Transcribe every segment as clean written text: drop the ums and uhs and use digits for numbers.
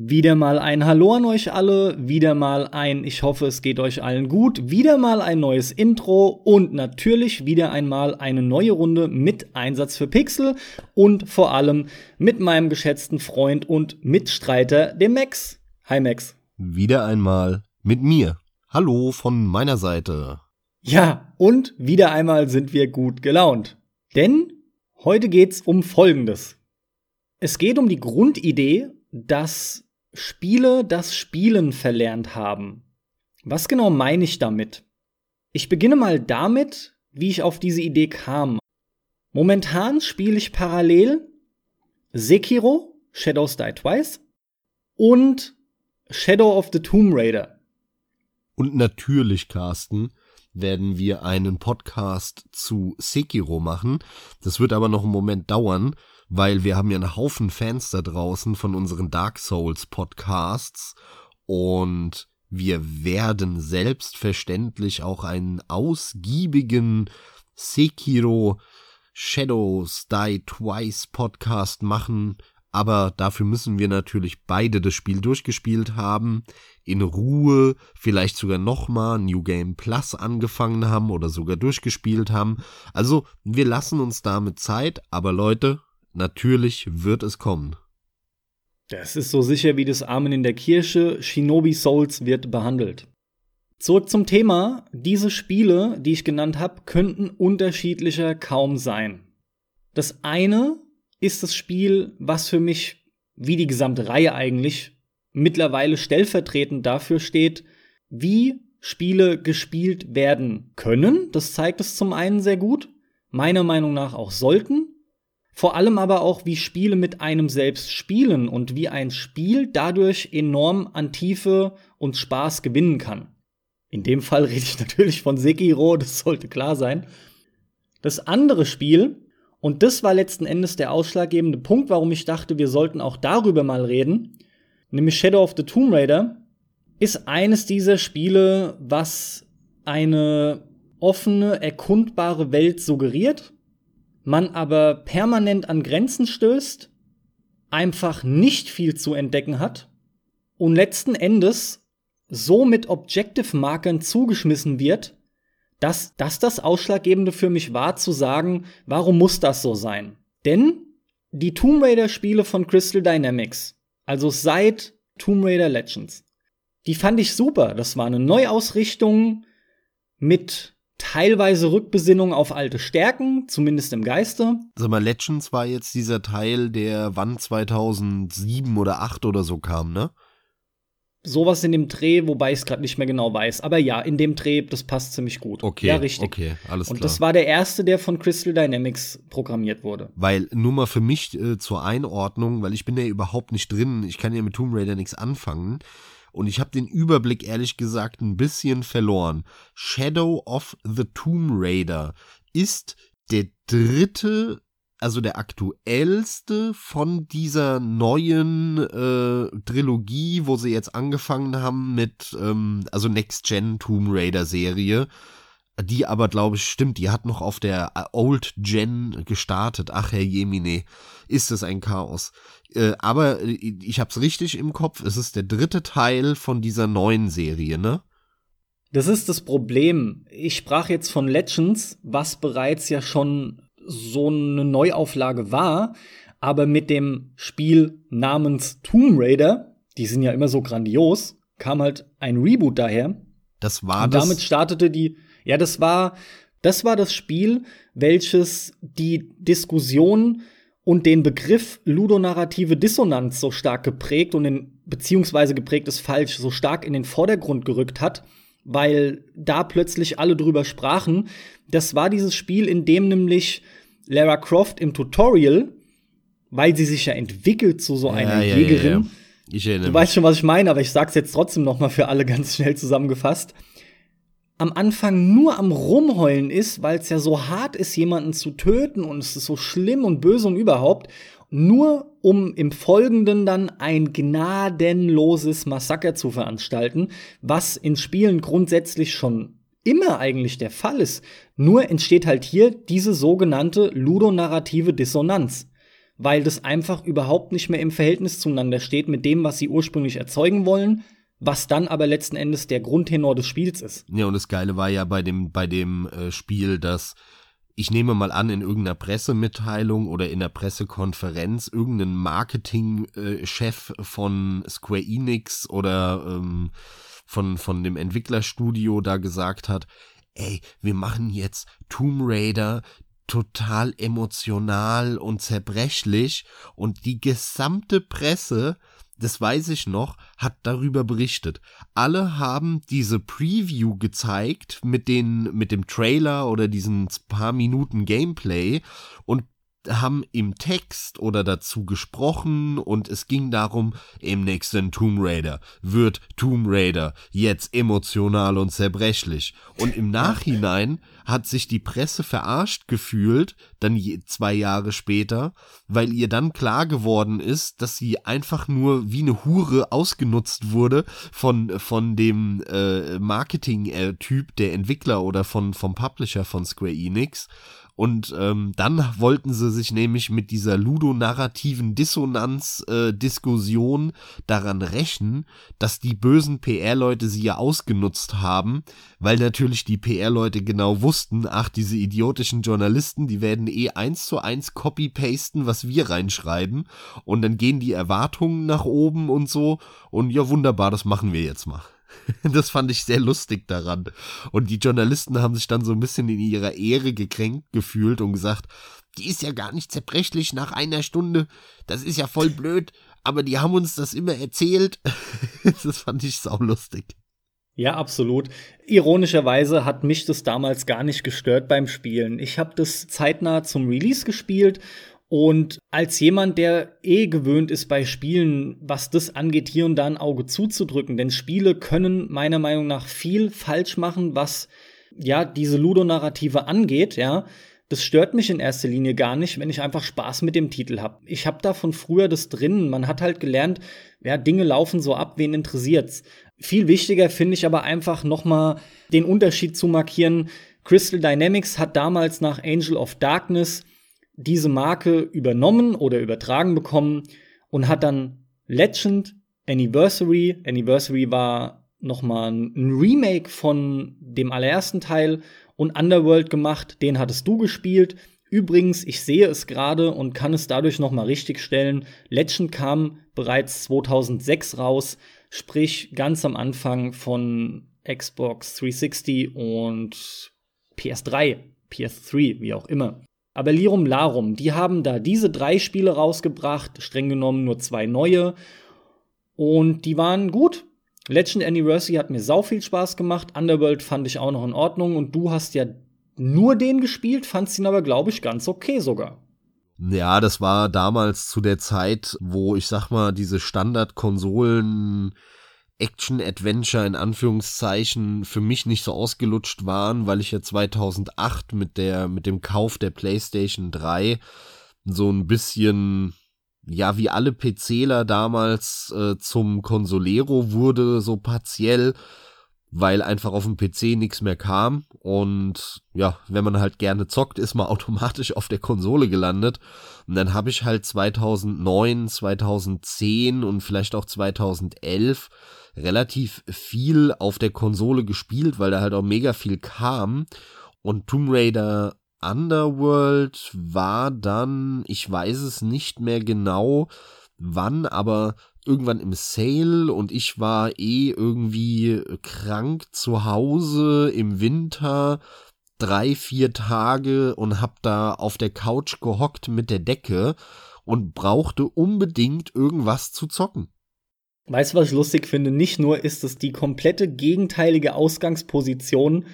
Wieder mal ein Hallo an euch alle, wieder mal ein ich hoffe es geht euch allen gut, wieder mal ein neues Intro und natürlich wieder einmal eine neue Runde mit Einsatz für Pixel und vor allem mit meinem geschätzten Freund und Mitstreiter, dem Max. Hi Max. Wieder einmal mit mir. Hallo von meiner Seite. Ja, und wieder einmal sind wir gut gelaunt, denn heute geht's um Folgendes. Es geht um die Grundidee, dass Spiele das Spielen verlernt haben. Was genau meine ich damit? Ich beginne mal damit, wie ich auf diese Idee kam. Momentan spiele ich parallel Sekiro, Shadows Die Twice und Shadow of the Tomb Raider. Und natürlich, Carsten, werden wir einen Podcast zu Sekiro machen. Das wird aber noch einen Moment dauern, weil wir haben ja einen Haufen Fans da draußen von unseren Dark Souls Podcasts und wir werden selbstverständlich auch einen ausgiebigen Sekiro Shadows Die Twice Podcast machen, aber dafür müssen wir natürlich beide das Spiel durchgespielt haben, in Ruhe, vielleicht sogar nochmal New Game Plus angefangen haben oder sogar durchgespielt haben. Also wir lassen uns damit Zeit, aber Leute, natürlich wird es kommen. Das ist so sicher wie das Amen in der Kirche. Shinobi Souls wird behandelt. Zurück zum Thema. Diese Spiele, die ich genannt habe, könnten unterschiedlicher kaum sein. Das eine ist das Spiel, was für mich, wie die gesamte Reihe eigentlich, mittlerweile stellvertretend dafür steht, wie Spiele gespielt werden können. Das zeigt es zum einen sehr gut, meiner Meinung nach auch sollten. Vor allem aber auch, wie Spiele mit einem selbst spielen und wie ein Spiel dadurch enorm an Tiefe und Spaß gewinnen kann. In dem Fall rede ich natürlich von Sekiro, das sollte klar sein. Das andere Spiel, und das war letzten Endes der ausschlaggebende Punkt, warum ich dachte, wir sollten auch darüber mal reden, nämlich Shadow of the Tomb Raider, ist eines dieser Spiele, was eine offene, erkundbare Welt suggeriert, man aber permanent an Grenzen stößt, einfach nicht viel zu entdecken hat und letzten Endes so mit Objective-Markern zugeschmissen wird, dass das Ausschlaggebende für mich war, zu sagen, warum muss das so sein? Denn die Tomb Raider-Spiele von Crystal Dynamics, also seit Tomb Raider Legends, die fand ich super. Das war eine Neuausrichtung mit teilweise Rückbesinnung auf alte Stärken, zumindest im Geiste. Sag mal, Legends war jetzt dieser Teil, der wann 2007 oder 8 oder so kam, ne? Sowas in dem Dreh, wobei ich es gerade nicht mehr genau weiß. Aber ja, in dem Dreh, das passt ziemlich gut. Okay, ja, richtig. Okay, alles klar. Und das war der erste, der von Crystal Dynamics programmiert wurde. Weil, nur mal für mich zur Einordnung, weil ich bin ja überhaupt nicht drin, ich kann ja mit Tomb Raider nichts anfangen. Und ich habe den Überblick, ehrlich gesagt, ein bisschen verloren. Shadow of the Tomb Raider ist der dritte, also der aktuellste von dieser neuen Trilogie, wo sie jetzt angefangen haben mit, also Next-Gen-Tomb Raider-Serie. Die aber, glaube ich, stimmt, die hat noch auf der Old-Gen gestartet. Ach, Herr Jemine, ist das ein Chaos. Aber ich hab's richtig im Kopf, es ist der dritte Teil von dieser neuen Serie, ne? Das ist das Problem. Ich sprach jetzt von Legends, was bereits ja schon so eine Neuauflage war, aber mit dem Spiel namens Tomb Raider, die sind ja immer so grandios, kam halt ein Reboot daher. Das war und das. Und damit startete die. Ja, das war das Spiel, welches die Diskussion und den Begriff ludonarrative Dissonanz so stark geprägt und beziehungsweise geprägt ist falsch, so stark in den Vordergrund gerückt hat, weil da plötzlich alle drüber sprachen. Das war dieses Spiel, in dem nämlich Lara Croft im Tutorial, weil sie sich ja entwickelt zu so einer Jägerin. Ja. Ich erinnere mich. Du weißt schon, was ich meine, aber ich sag's jetzt trotzdem noch mal für alle ganz schnell zusammengefasst. Am Anfang nur am Rumheulen ist, weil es ja so hart ist, jemanden zu töten und es ist so schlimm und böse und überhaupt, nur um im Folgenden dann ein gnadenloses Massaker zu veranstalten, was in Spielen grundsätzlich schon immer eigentlich der Fall ist. Nur entsteht halt hier diese sogenannte ludonarrative Dissonanz. weil das einfach überhaupt nicht mehr im Verhältnis zueinander steht mit dem, was sie ursprünglich erzeugen wollen, was dann aber letzten Endes der Grundtenor des Spiels ist. Ja, und das Geile war ja bei dem Spiel, dass, ich nehme mal an, in irgendeiner Pressemitteilung oder in einer Pressekonferenz irgendein Marketing-Chef von Square Enix oder von dem Entwicklerstudio da gesagt hat, ey, wir machen jetzt Tomb Raider total emotional und zerbrechlich, und die gesamte Presse, das weiß ich noch, hat darüber berichtet. Alle haben diese Preview gezeigt mit dem Trailer oder diesen paar Minuten Gameplay und haben im Text oder dazu gesprochen, und es ging darum, im nächsten Tomb Raider wird Tomb Raider jetzt emotional und zerbrechlich. Und im Nachhinein hat sich die Presse verarscht gefühlt, dann 2 Jahre später, weil ihr dann klar geworden ist, dass sie einfach nur wie eine Hure ausgenutzt wurde von dem Marketing-Typ, der Entwickler oder vom Publisher von Square Enix. Und dann wollten sie sich nämlich mit dieser ludonarrativen Dissonanz-Diskussion daran rächen, dass die bösen PR-Leute sie ja ausgenutzt haben, weil natürlich die PR-Leute genau wussten, ach, diese idiotischen Journalisten, die werden 1:1 copy-pasten, was wir reinschreiben, und dann gehen die Erwartungen nach oben und so, und ja, wunderbar, das machen wir jetzt mal. Das fand ich sehr lustig daran. Und die Journalisten haben sich dann so ein bisschen in ihrer Ehre gekränkt gefühlt und gesagt, die ist ja gar nicht zerbrechlich nach einer Stunde, das ist ja voll blöd, aber die haben uns das immer erzählt. Das fand ich saulustig. Ja, absolut. Ironischerweise hat mich das damals gar nicht gestört beim Spielen. Ich habe das zeitnah zum Release gespielt. Und als jemand, der gewöhnt ist bei Spielen, was das angeht, hier und da ein Auge zuzudrücken, denn Spiele können meiner Meinung nach viel falsch machen, was ja diese Ludonarrative angeht, ja, das stört mich in erster Linie gar nicht, wenn ich einfach Spaß mit dem Titel habe. Ich habe da von früher das drin, man hat halt gelernt, ja, Dinge laufen so ab, wen interessiert's. Viel wichtiger finde ich aber einfach nochmal den Unterschied zu markieren. Crystal Dynamics hat damals nach Angel of Darkness diese Marke übernommen oder übertragen bekommen und hat dann Legend, Anniversary war nochmal ein Remake von dem allerersten Teil, und Underworld gemacht, den hattest du gespielt. Übrigens, ich sehe es gerade und kann es dadurch nochmal richtigstellen, Legend kam bereits 2006 raus, sprich ganz am Anfang von Xbox 360 und PS3, wie auch immer. Aber Lirum Larum, die haben da diese 3 Spiele rausgebracht, streng genommen nur 2 neue, und die waren gut. Legend Anniversary hat mir sau viel Spaß gemacht, Underworld fand ich auch noch in Ordnung, und du hast ja nur den gespielt, fandst ihn aber, glaube ich, ganz okay sogar. Ja, das war damals zu der Zeit, wo, ich sag mal, diese Standard-Konsolen Action-Adventure in Anführungszeichen für mich nicht so ausgelutscht waren, weil ich ja 2008 mit dem Kauf der PlayStation 3 so ein bisschen, ja, wie alle PCler damals zum Consolero wurde, so partiell, weil einfach auf dem PC nichts mehr kam, und ja, wenn man halt gerne zockt, ist man automatisch auf der Konsole gelandet, und dann habe ich halt 2009, 2010 und vielleicht auch 2011 relativ viel auf der Konsole gespielt, weil da halt auch mega viel kam, und Tomb Raider Underworld war dann, ich weiß es nicht mehr genau wann, aber irgendwann im Sale, und ich war irgendwie krank zu Hause im Winter, 3-4 Tage, und hab da auf der Couch gehockt mit der Decke und brauchte unbedingt irgendwas zu zocken. Weißt du, was ich lustig finde? Nicht nur ist es die komplette gegenteilige Ausgangsposition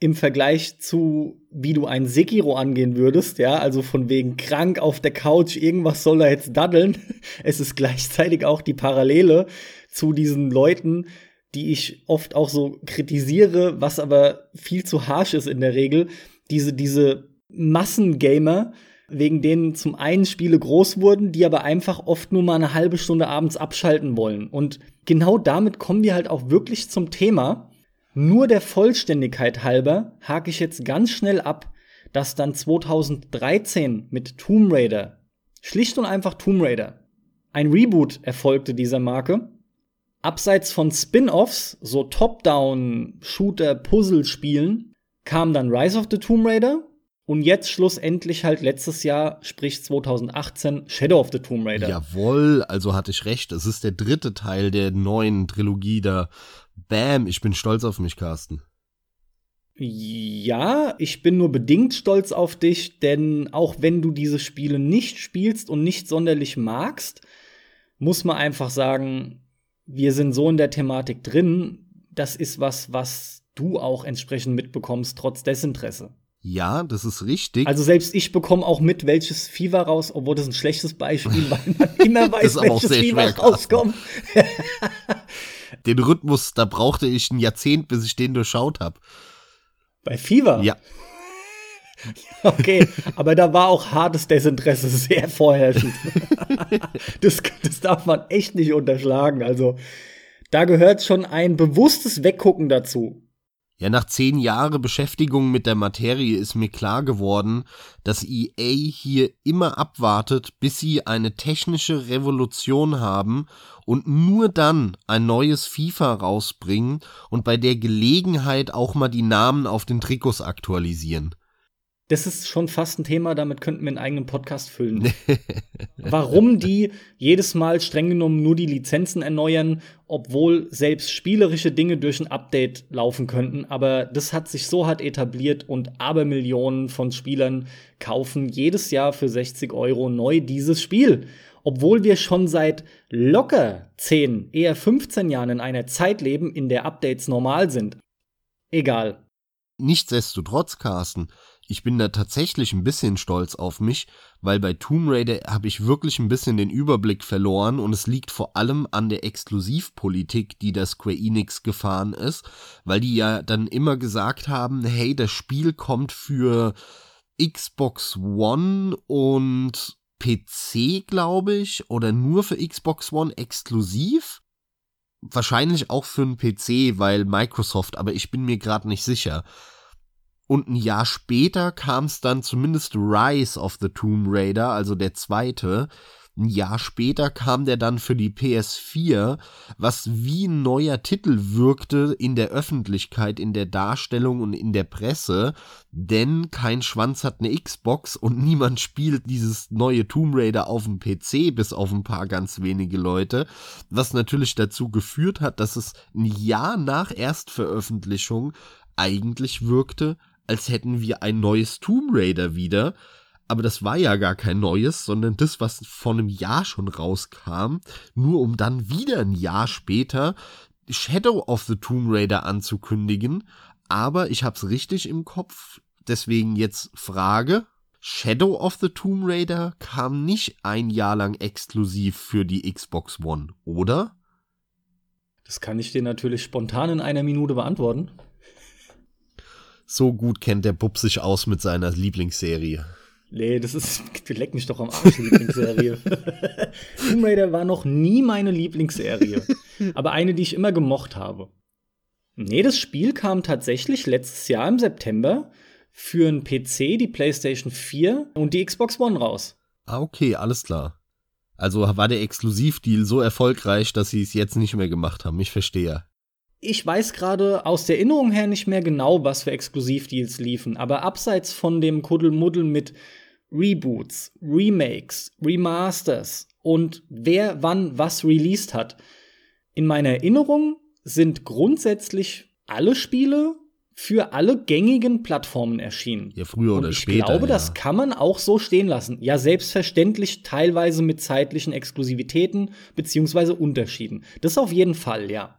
im Vergleich zu, wie du ein Sekiro angehen würdest, ja, also von wegen krank auf der Couch, irgendwas soll er jetzt daddeln. Es ist gleichzeitig auch die Parallele zu diesen Leuten, die ich oft auch so kritisiere, was aber viel zu harsch ist in der Regel, diese Massengamer, wegen denen zum einen Spiele groß wurden, die aber einfach oft nur mal eine halbe Stunde abends abschalten wollen. Und genau damit kommen wir halt auch wirklich zum Thema. Nur der Vollständigkeit halber hake ich jetzt ganz schnell ab, dass dann 2013 mit Tomb Raider Schlicht und einfach Tomb Raider. Ein Reboot erfolgte dieser Marke. Abseits von Spin-Offs, so Top-Down-Shooter-Puzzle-Spielen, kam dann Rise of the Tomb Raider und jetzt schlussendlich halt letztes Jahr, sprich 2018, Shadow of the Tomb Raider. Jawohl, also hatte ich recht. Es ist der dritte Teil der neuen Trilogie da. Bam, ich bin stolz auf mich, Carsten. Ja, ich bin nur bedingt stolz auf dich, denn auch wenn du diese Spiele nicht spielst und nicht sonderlich magst, muss man einfach sagen, wir sind so in der Thematik drin, das ist was, was du auch entsprechend mitbekommst, trotz Desinteresse. Ja, das ist richtig. Also selbst ich bekomme auch mit, welches FIFA raus, obwohl das ein schlechtes Beispiel, weil man immer weiß, welches FIFA rauskommt. Den Rhythmus, da brauchte ich ein Jahrzehnt, bis ich den durchschaut habe. Bei FIFA? Ja. Okay, aber da war auch hartes Desinteresse sehr vorherrschend. Das darf man echt nicht unterschlagen. Also, da gehört schon ein bewusstes Weggucken dazu. Ja, nach 10 Jahren Beschäftigung mit der Materie ist mir klar geworden, dass EA hier immer abwartet, bis sie eine technische Revolution haben und nur dann ein neues FIFA rausbringen und bei der Gelegenheit auch mal die Namen auf den Trikots aktualisieren. Das ist schon fast ein Thema, damit könnten wir einen eigenen Podcast füllen. Warum die jedes Mal streng genommen nur die Lizenzen erneuern, obwohl selbst spielerische Dinge durch ein Update laufen könnten. Aber das hat sich so hart etabliert und Abermillionen von Spielern kaufen jedes Jahr für 60 € neu dieses Spiel. Obwohl wir schon seit locker 10, eher 15 Jahren in einer Zeit leben, in der Updates normal sind. Egal. Nichtsdestotrotz, Carsten, ich bin da tatsächlich ein bisschen stolz auf mich, weil bei Tomb Raider habe ich wirklich ein bisschen den Überblick verloren und es liegt vor allem an der Exklusivpolitik, die das Square Enix gefahren ist, weil die ja dann immer gesagt haben, hey, das Spiel kommt für Xbox One und PC, glaube ich, oder nur für Xbox One exklusiv. Wahrscheinlich auch für einen PC, weil Microsoft, aber ich bin mir gerade nicht sicher. Und ein Jahr später kam es dann zumindest Rise of the Tomb Raider, also der zweite. Ein Jahr später kam der dann für die PS4, was wie ein neuer Titel wirkte in der Öffentlichkeit, in der Darstellung und in der Presse, denn kein Schwanz hat eine Xbox und niemand spielt dieses neue Tomb Raider auf dem PC, bis auf ein paar ganz wenige Leute, was natürlich dazu geführt hat, dass es ein Jahr nach Erstveröffentlichung eigentlich wirkte, als hätten wir ein neues Tomb Raider wieder. Aber das war ja gar kein neues, sondern das, was vor einem Jahr schon rauskam, nur um dann wieder ein Jahr später Shadow of the Tomb Raider anzukündigen. Aber ich hab's richtig im Kopf, deswegen jetzt Frage: Shadow of the Tomb Raider kam nicht ein Jahr lang exklusiv für die Xbox One, oder? Das kann ich dir natürlich spontan in einer Minute beantworten. So gut kennt der Bub sich aus mit seiner Lieblingsserie. Nee, das ist, du leck mich doch am Arsch, die Lieblingsserie. Tomb Raider war noch nie meine Lieblingsserie, aber eine, die ich immer gemocht habe. Nee, das Spiel kam tatsächlich letztes Jahr im September für einen PC, die PlayStation 4 und die Xbox One raus. Ah, okay, alles klar. Also war der Exklusivdeal so erfolgreich, dass sie es jetzt nicht mehr gemacht haben, ich verstehe. Ich weiß gerade aus der Erinnerung her nicht mehr genau, was für Exklusivdeals liefen, aber abseits von dem Kuddelmuddel mit Reboots, Remakes, Remasters und wer wann was released hat. In meiner Erinnerung sind grundsätzlich alle Spiele für alle gängigen Plattformen erschienen. Ja, früher oder später. Ich glaube, das kann man auch so stehen lassen. Ja, selbstverständlich teilweise mit zeitlichen Exklusivitäten bzw. Unterschieden. Das auf jeden Fall, ja.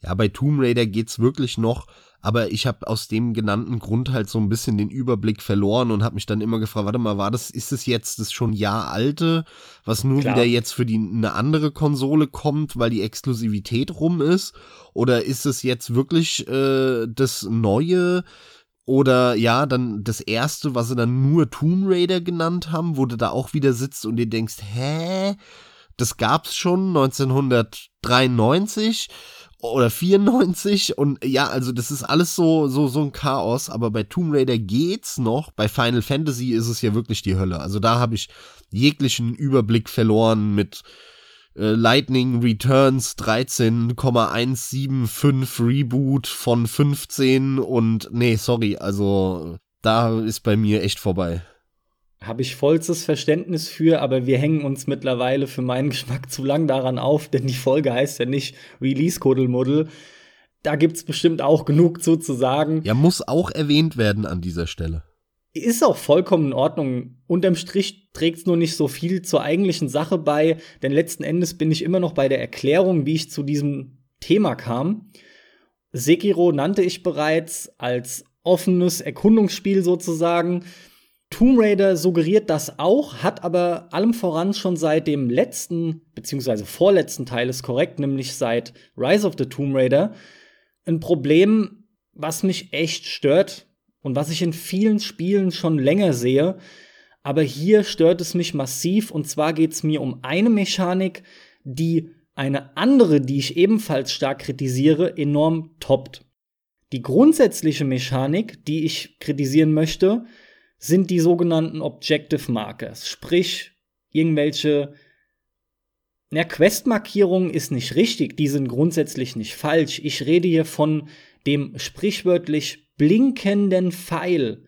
Ja, bei Tomb Raider geht's wirklich noch, aber ich habe aus dem genannten Grund halt so ein bisschen den Überblick verloren und habe mich dann immer gefragt, warte mal, ist es jetzt das schon Jahr alte, was nur wieder jetzt für eine andere Konsole kommt, weil die Exklusivität rum ist, oder ist es jetzt wirklich das Neue? Oder ja, dann das erste, was sie dann nur Tomb Raider genannt haben, wo du da auch wieder sitzt und dir denkst, hä? Das gab's schon 1993. oder 94 und ja, also das ist alles so ein Chaos, aber bei Tomb Raider geht's noch, bei Final Fantasy ist es ja wirklich die Hölle. Also da habe ich jeglichen Überblick verloren mit Lightning Returns 13,175 Reboot von 15 und nee, sorry, also da ist bei mir echt vorbei. Habe ich vollstes Verständnis für, aber wir hängen uns mittlerweile für meinen Geschmack zu lang daran auf, denn die Folge heißt ja nicht Release-Kuddelmuddel. Da gibt's bestimmt auch genug zu sagen. Ja, muss auch erwähnt werden an dieser Stelle. Ist auch vollkommen in Ordnung. Unterm Strich trägt's nur nicht so viel zur eigentlichen Sache bei, denn letzten Endes bin ich immer noch bei der Erklärung, wie ich zu diesem Thema kam. Sekiro nannte ich bereits als offenes Erkundungsspiel sozusagen. Tomb Raider suggeriert das auch, hat aber allem voran schon seit dem letzten, beziehungsweise vorletzten Teil ist korrekt, nämlich seit Rise of the Tomb Raider, ein Problem, was mich echt stört und was ich in vielen Spielen schon länger sehe. Aber hier stört es mich massiv, und zwar geht es mir um eine Mechanik, die eine andere, die ich ebenfalls stark kritisiere, enorm toppt. Die grundsätzliche Mechanik, die ich kritisieren möchte, sind die sogenannten Objective Markers, sprich irgendwelche Questmarkierungen ist nicht richtig, die sind grundsätzlich nicht falsch. Ich rede hier von dem sprichwörtlich blinkenden Pfeil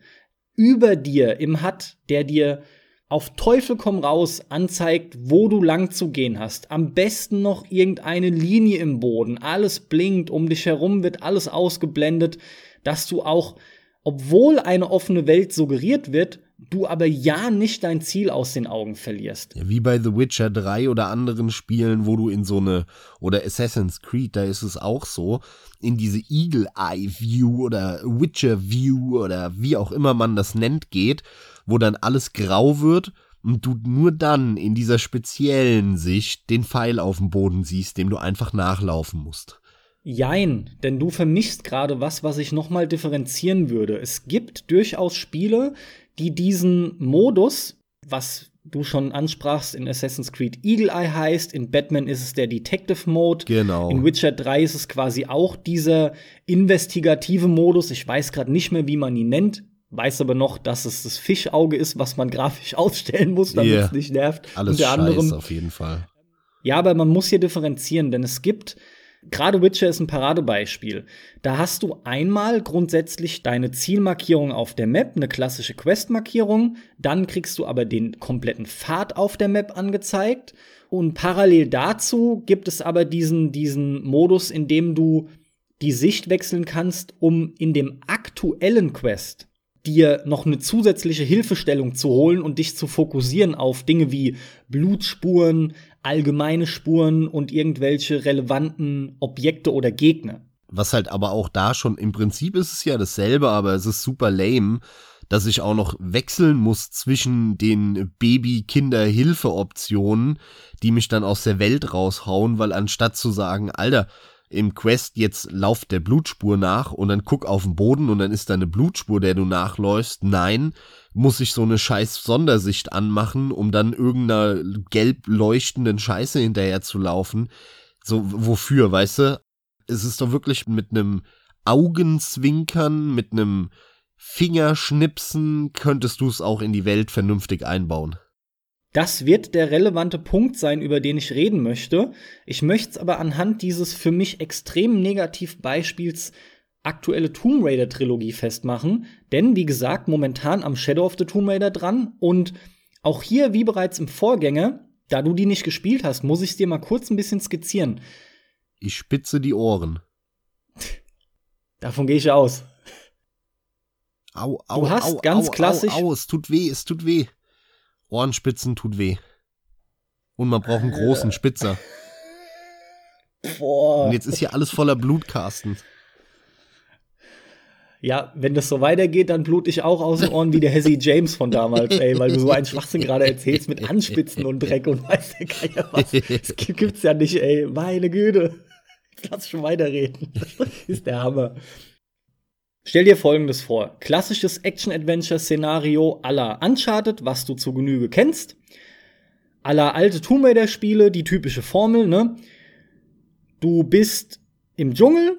über dir im HUD, der dir auf Teufel komm raus anzeigt, wo du lang zu gehen hast. Am besten noch irgendeine Linie im Boden, alles blinkt, um dich herum wird alles ausgeblendet, dass du auch, obwohl eine offene Welt suggeriert wird, du aber ja nicht dein Ziel aus den Augen verlierst. Ja, wie bei The Witcher 3 oder anderen Spielen, wo du in so eine, oder Assassin's Creed, da ist es auch so, in diese Eagle Eye View oder Witcher View oder wie auch immer man das nennt, geht, wo dann alles grau wird und du nur dann in dieser speziellen Sicht den Pfeil auf dem Boden siehst, dem du einfach nachlaufen musst. Jein, denn du vermischst gerade was ich noch mal differenzieren würde. Es gibt durchaus Spiele, die diesen Modus, was du schon ansprachst, in Assassin's Creed Eagle Eye heißt, in Batman ist es der Detective Mode, genau. In Witcher 3 ist es quasi auch dieser investigative Modus, ich weiß gerade nicht mehr, wie man ihn nennt, weiß aber noch, dass es das Fischauge ist, was man grafisch aufstellen muss, damit es nicht nervt. Alles scheiße auf jeden Fall. Ja, aber man muss hier differenzieren, denn es gibt gerade Witcher ist ein Paradebeispiel. Da hast du einmal grundsätzlich deine Zielmarkierung auf der Map, eine klassische Questmarkierung. Dann kriegst du aber den kompletten Pfad auf der Map angezeigt. Und parallel dazu gibt es aber diesen Modus, in dem du die Sicht wechseln kannst, um in dem aktuellen Quest dir noch eine zusätzliche Hilfestellung zu holen und dich zu fokussieren auf Dinge wie Blutspuren, allgemeine Spuren und irgendwelche relevanten Objekte oder Gegner. Was halt aber auch da schon, im Prinzip ist es ja dasselbe, aber es ist super lame, dass ich auch noch wechseln muss zwischen den Baby-Kinder-Hilfe-Optionen, die mich dann aus der Welt raushauen, weil anstatt zu sagen, Alter, im Quest jetzt lauf der Blutspur nach und dann guck auf den Boden und dann ist da eine Blutspur, der du nachläufst. Nein, muss ich so eine scheiß Sondersicht anmachen, um dann irgendeiner gelb leuchtenden Scheiße hinterher zu laufen. So, wofür, weißt du? Es ist doch wirklich mit einem Augenzwinkern, mit einem Fingerschnipsen könntest du es auch in die Welt vernünftig einbauen. Das wird der relevante Punkt sein, über den ich reden möchte. Ich möchte es aber anhand dieses für mich extrem negativen Beispiels aktuelle Tomb Raider Trilogie festmachen. Denn, wie gesagt, momentan am Shadow of the Tomb Raider dran. Und auch hier, wie bereits im Vorgänger, da du die nicht gespielt hast, muss ich es dir mal kurz ein bisschen skizzieren. Ich spitze die Ohren. Davon gehe ich aus. Au, du hast ganz klassisch. Au, es tut weh, es tut weh. Ohrenspitzen tut weh. Und man braucht einen großen Spitzer. Boah. Und jetzt ist hier alles voller Blut, Carsten. Ja, wenn das so weitergeht, dann blute ich auch aus den Ohren wie der Hezzy James von damals, ey, weil du so einen Schwachsinn gerade erzählst mit Anspitzen und Dreck und weiß der Geier was. Das gibt's ja nicht, ey. Meine Güte. Lass schon weiterreden. Das ist der Hammer. Stell dir Folgendes vor. Klassisches Action-Adventure-Szenario à la Uncharted, was du zu Genüge kennst. À la alte Tomb Raider-Spiele, die typische Formel, ne? Du bist im Dschungel.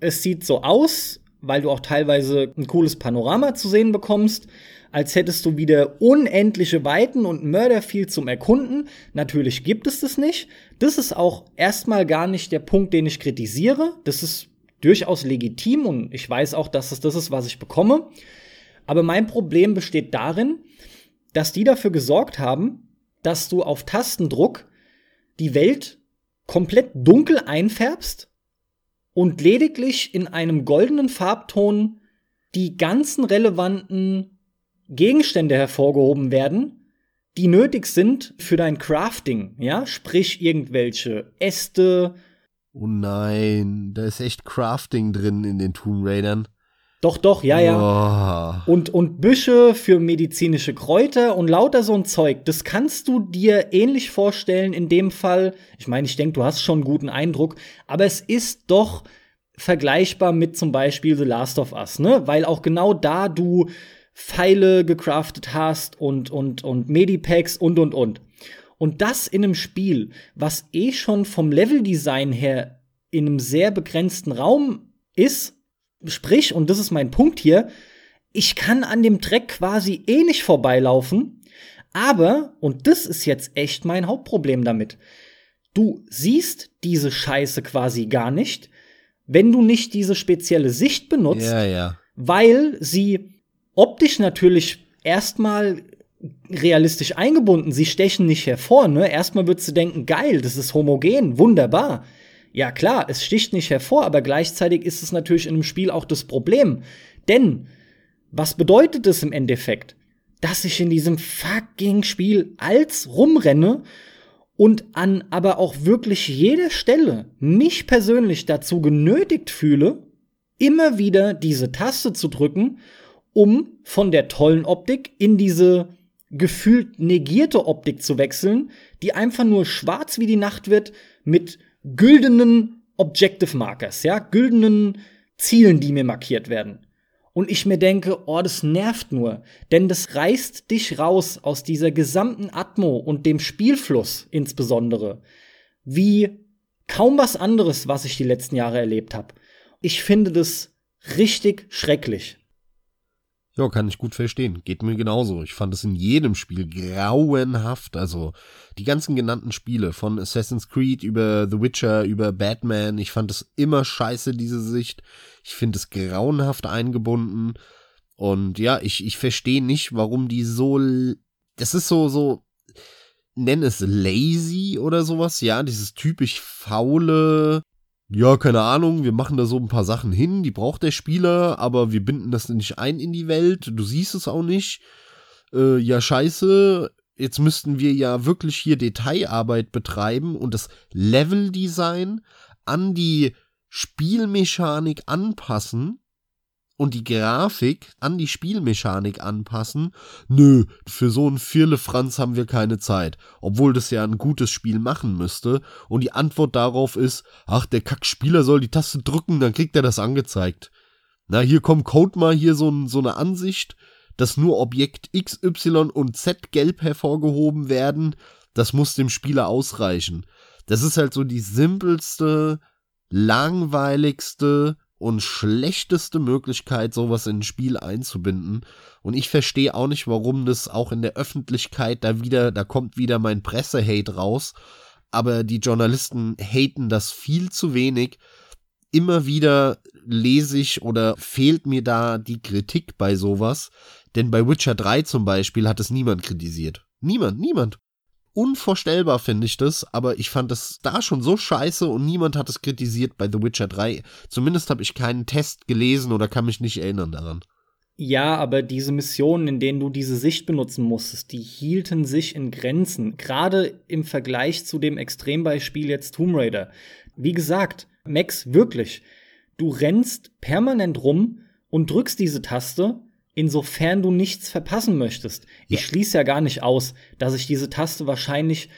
Es sieht so aus, weil du auch teilweise ein cooles Panorama zu sehen bekommst, als hättest du wieder unendliche Weiten und Mörder viel zum Erkunden. Natürlich gibt es das nicht. Das ist auch erstmal gar nicht der Punkt, den ich kritisiere. Das ist durchaus legitim und ich weiß auch, dass es das ist, was ich bekomme. Aber mein Problem besteht darin, dass die dafür gesorgt haben, dass du auf Tastendruck die Welt komplett dunkel einfärbst und lediglich in einem goldenen Farbton die ganzen relevanten Gegenstände hervorgehoben werden, die nötig sind für dein Crafting, ja? Sprich irgendwelche Äste. Oh nein, da ist echt Crafting drin in den Tomb Raidern. Doch, doch, ja, ja. Oh. Und Büsche für medizinische Kräuter und lauter so ein Zeug. Das kannst du dir ähnlich vorstellen in dem Fall. Ich meine, ich denke, du hast schon einen guten Eindruck. Aber es ist doch vergleichbar mit zum Beispiel The Last of Us, ne? Weil auch genau da du Pfeile gecraftet hast und Medipacks und. Und das in einem Spiel, was eh schon vom Leveldesign her in einem sehr begrenzten Raum ist. Sprich, und das ist mein Punkt hier, ich kann an dem Dreck quasi eh nicht vorbeilaufen, aber, und das ist jetzt echt mein Hauptproblem damit, du siehst diese Scheiße quasi gar nicht, wenn du nicht diese spezielle Sicht benutzt, ja. Weil sie optisch natürlich erstmal realistisch eingebunden, sie stechen nicht hervor, ne? Erstmal würdest du denken, geil, das ist homogen, wunderbar. Ja klar, es sticht nicht hervor, aber gleichzeitig ist es natürlich in einem Spiel auch das Problem. Denn, was bedeutet es im Endeffekt? Dass ich in diesem fucking Spiel als rumrenne und an aber auch wirklich jeder Stelle mich persönlich dazu genötigt fühle, immer wieder diese Taste zu drücken, um von der tollen Optik in diese gefühlt negierte Optik zu wechseln, die einfach nur schwarz wie die Nacht wird mit güldenen Objective Markers, ja, güldenen Zielen, die mir markiert werden. Und ich mir denke, oh, das nervt nur, denn das reißt dich raus aus dieser gesamten Atmo und dem Spielfluss insbesondere, wie kaum was anderes, was ich die letzten Jahre erlebt habe. Ich finde das richtig schrecklich. Ja, kann ich gut verstehen. Geht mir genauso. Ich fand es in jedem Spiel grauenhaft. Also die ganzen genannten Spiele von Assassin's Creed über The Witcher, über Batman. Ich fand es immer scheiße, diese Sicht. Ich finde es grauenhaft eingebunden. Und ja, ich verstehe nicht, warum die so... Das ist so... Nenn es lazy oder sowas. Ja, dieses typisch faule... Ja, keine Ahnung, wir machen da so ein paar Sachen hin, die braucht der Spieler, aber wir binden das nicht ein in die Welt, du siehst es auch nicht. Ja, scheiße, jetzt müssten wir ja wirklich hier Detailarbeit betreiben und das Leveldesign an die Spielmechanik anpassen und die Grafik an die Spielmechanik anpassen. Nö, für so einen Firlefanz haben wir keine Zeit, obwohl das ja ein gutes Spiel machen müsste. Und die Antwort darauf ist, ach, der Kackspieler soll die Taste drücken, dann kriegt er das angezeigt. Na, hier kommt Code mal hier so eine Ansicht, dass nur Objekt X, Y und Z gelb hervorgehoben werden. Das muss dem Spieler ausreichen. Das ist halt so die simpelste, langweiligste und schlechteste Möglichkeit, sowas in ein Spiel einzubinden. Und ich verstehe auch nicht, warum das auch in der Öffentlichkeit da kommt wieder mein Presse-Hate raus. Aber die Journalisten haten das viel zu wenig. Immer wieder lese ich oder fehlt mir da die Kritik bei sowas. Denn bei Witcher 3 zum Beispiel hat es niemand kritisiert. Niemand. Unvorstellbar finde ich das, aber ich fand das da schon so scheiße und niemand hat es kritisiert bei The Witcher 3. Zumindest habe ich keinen Test gelesen oder kann mich nicht erinnern daran. Ja, aber diese Missionen, in denen du diese Sicht benutzen musstest, die hielten sich in Grenzen. Gerade im Vergleich zu dem Extrembeispiel jetzt Tomb Raider. Wie gesagt, Max, wirklich, du rennst permanent rum und drückst diese Taste, insofern du nichts verpassen möchtest. Ja. Ich schließe ja gar nicht aus, dass ich diese Taste wahrscheinlich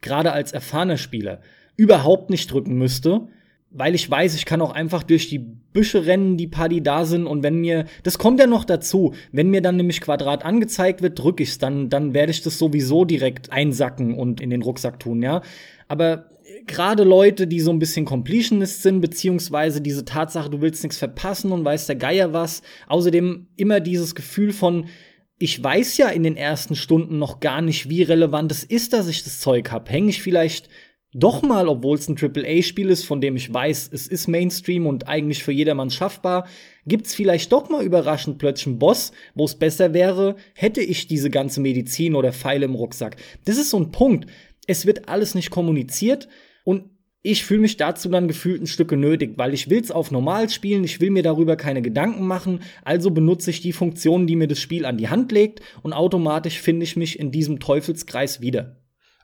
gerade als erfahrener Spieler überhaupt nicht drücken müsste, weil ich weiß, ich kann auch einfach durch die Büsche rennen, die paar, die da sind. Und wenn mir, das kommt ja noch dazu, wenn mir dann nämlich Quadrat angezeigt wird, drücke ich es, dann werde ich das sowieso direkt einsacken und in den Rucksack tun, ja. Aber gerade Leute, die so ein bisschen Completionist sind, beziehungsweise diese Tatsache, du willst nichts verpassen und weiß der Geier was. Außerdem immer dieses Gefühl von, ich weiß ja in den ersten Stunden noch gar nicht, wie relevant es ist, dass ich das Zeug hab. Hänge ich vielleicht doch mal, obwohl es ein AAA-Spiel ist, von dem ich weiß, es ist Mainstream und eigentlich für jedermann schaffbar, gibt's vielleicht doch mal überraschend plötzlich einen Boss, wo es besser wäre, hätte ich diese ganze Medizin oder Pfeile im Rucksack. Das ist so ein Punkt. Es wird alles nicht kommuniziert und ich fühle mich dazu dann gefühlt ein Stück genötigt, weil ich will's auf normal spielen, ich will mir darüber keine Gedanken machen, also benutze ich die Funktionen, die mir das Spiel an die Hand legt und automatisch finde ich mich in diesem Teufelskreis wieder.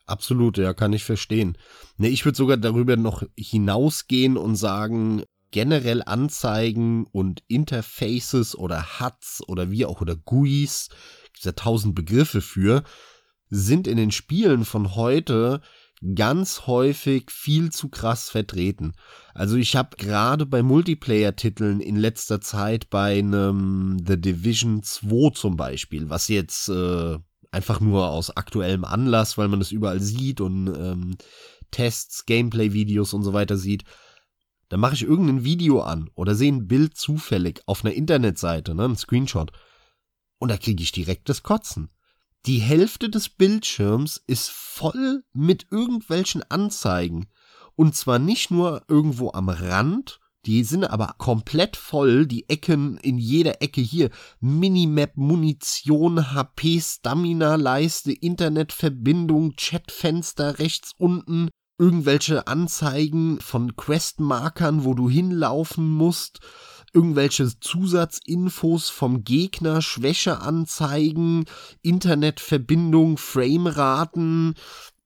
Absolut, ja, kann ich verstehen. Ne, ich würde sogar darüber noch hinausgehen und sagen, generell Anzeigen und Interfaces oder HUDs oder wie auch, oder GUIs, gibt es ja 1000 Begriffe für, sind in den Spielen von heute ganz häufig viel zu krass vertreten. Also ich habe gerade bei Multiplayer-Titeln in letzter Zeit bei einem The Division 2 zum Beispiel, was jetzt einfach nur aus aktuellem Anlass, weil man das überall sieht und Tests, Gameplay-Videos und so weiter sieht, dann mache ich irgendein Video an oder sehe ein Bild zufällig auf einer Internetseite, ne, ein Screenshot, und da kriege ich direkt das Kotzen. Die Hälfte des Bildschirms ist voll mit irgendwelchen Anzeigen. Und zwar nicht nur irgendwo am Rand, die sind aber komplett voll, die Ecken, in jeder Ecke hier. Minimap, Munition, HP, Stamina-Leiste, Internetverbindung, Chatfenster rechts unten, irgendwelche Anzeigen von Questmarkern, wo du hinlaufen musst, irgendwelche Zusatzinfos vom Gegner, Schwächeanzeigen, Internetverbindung, Frameraten,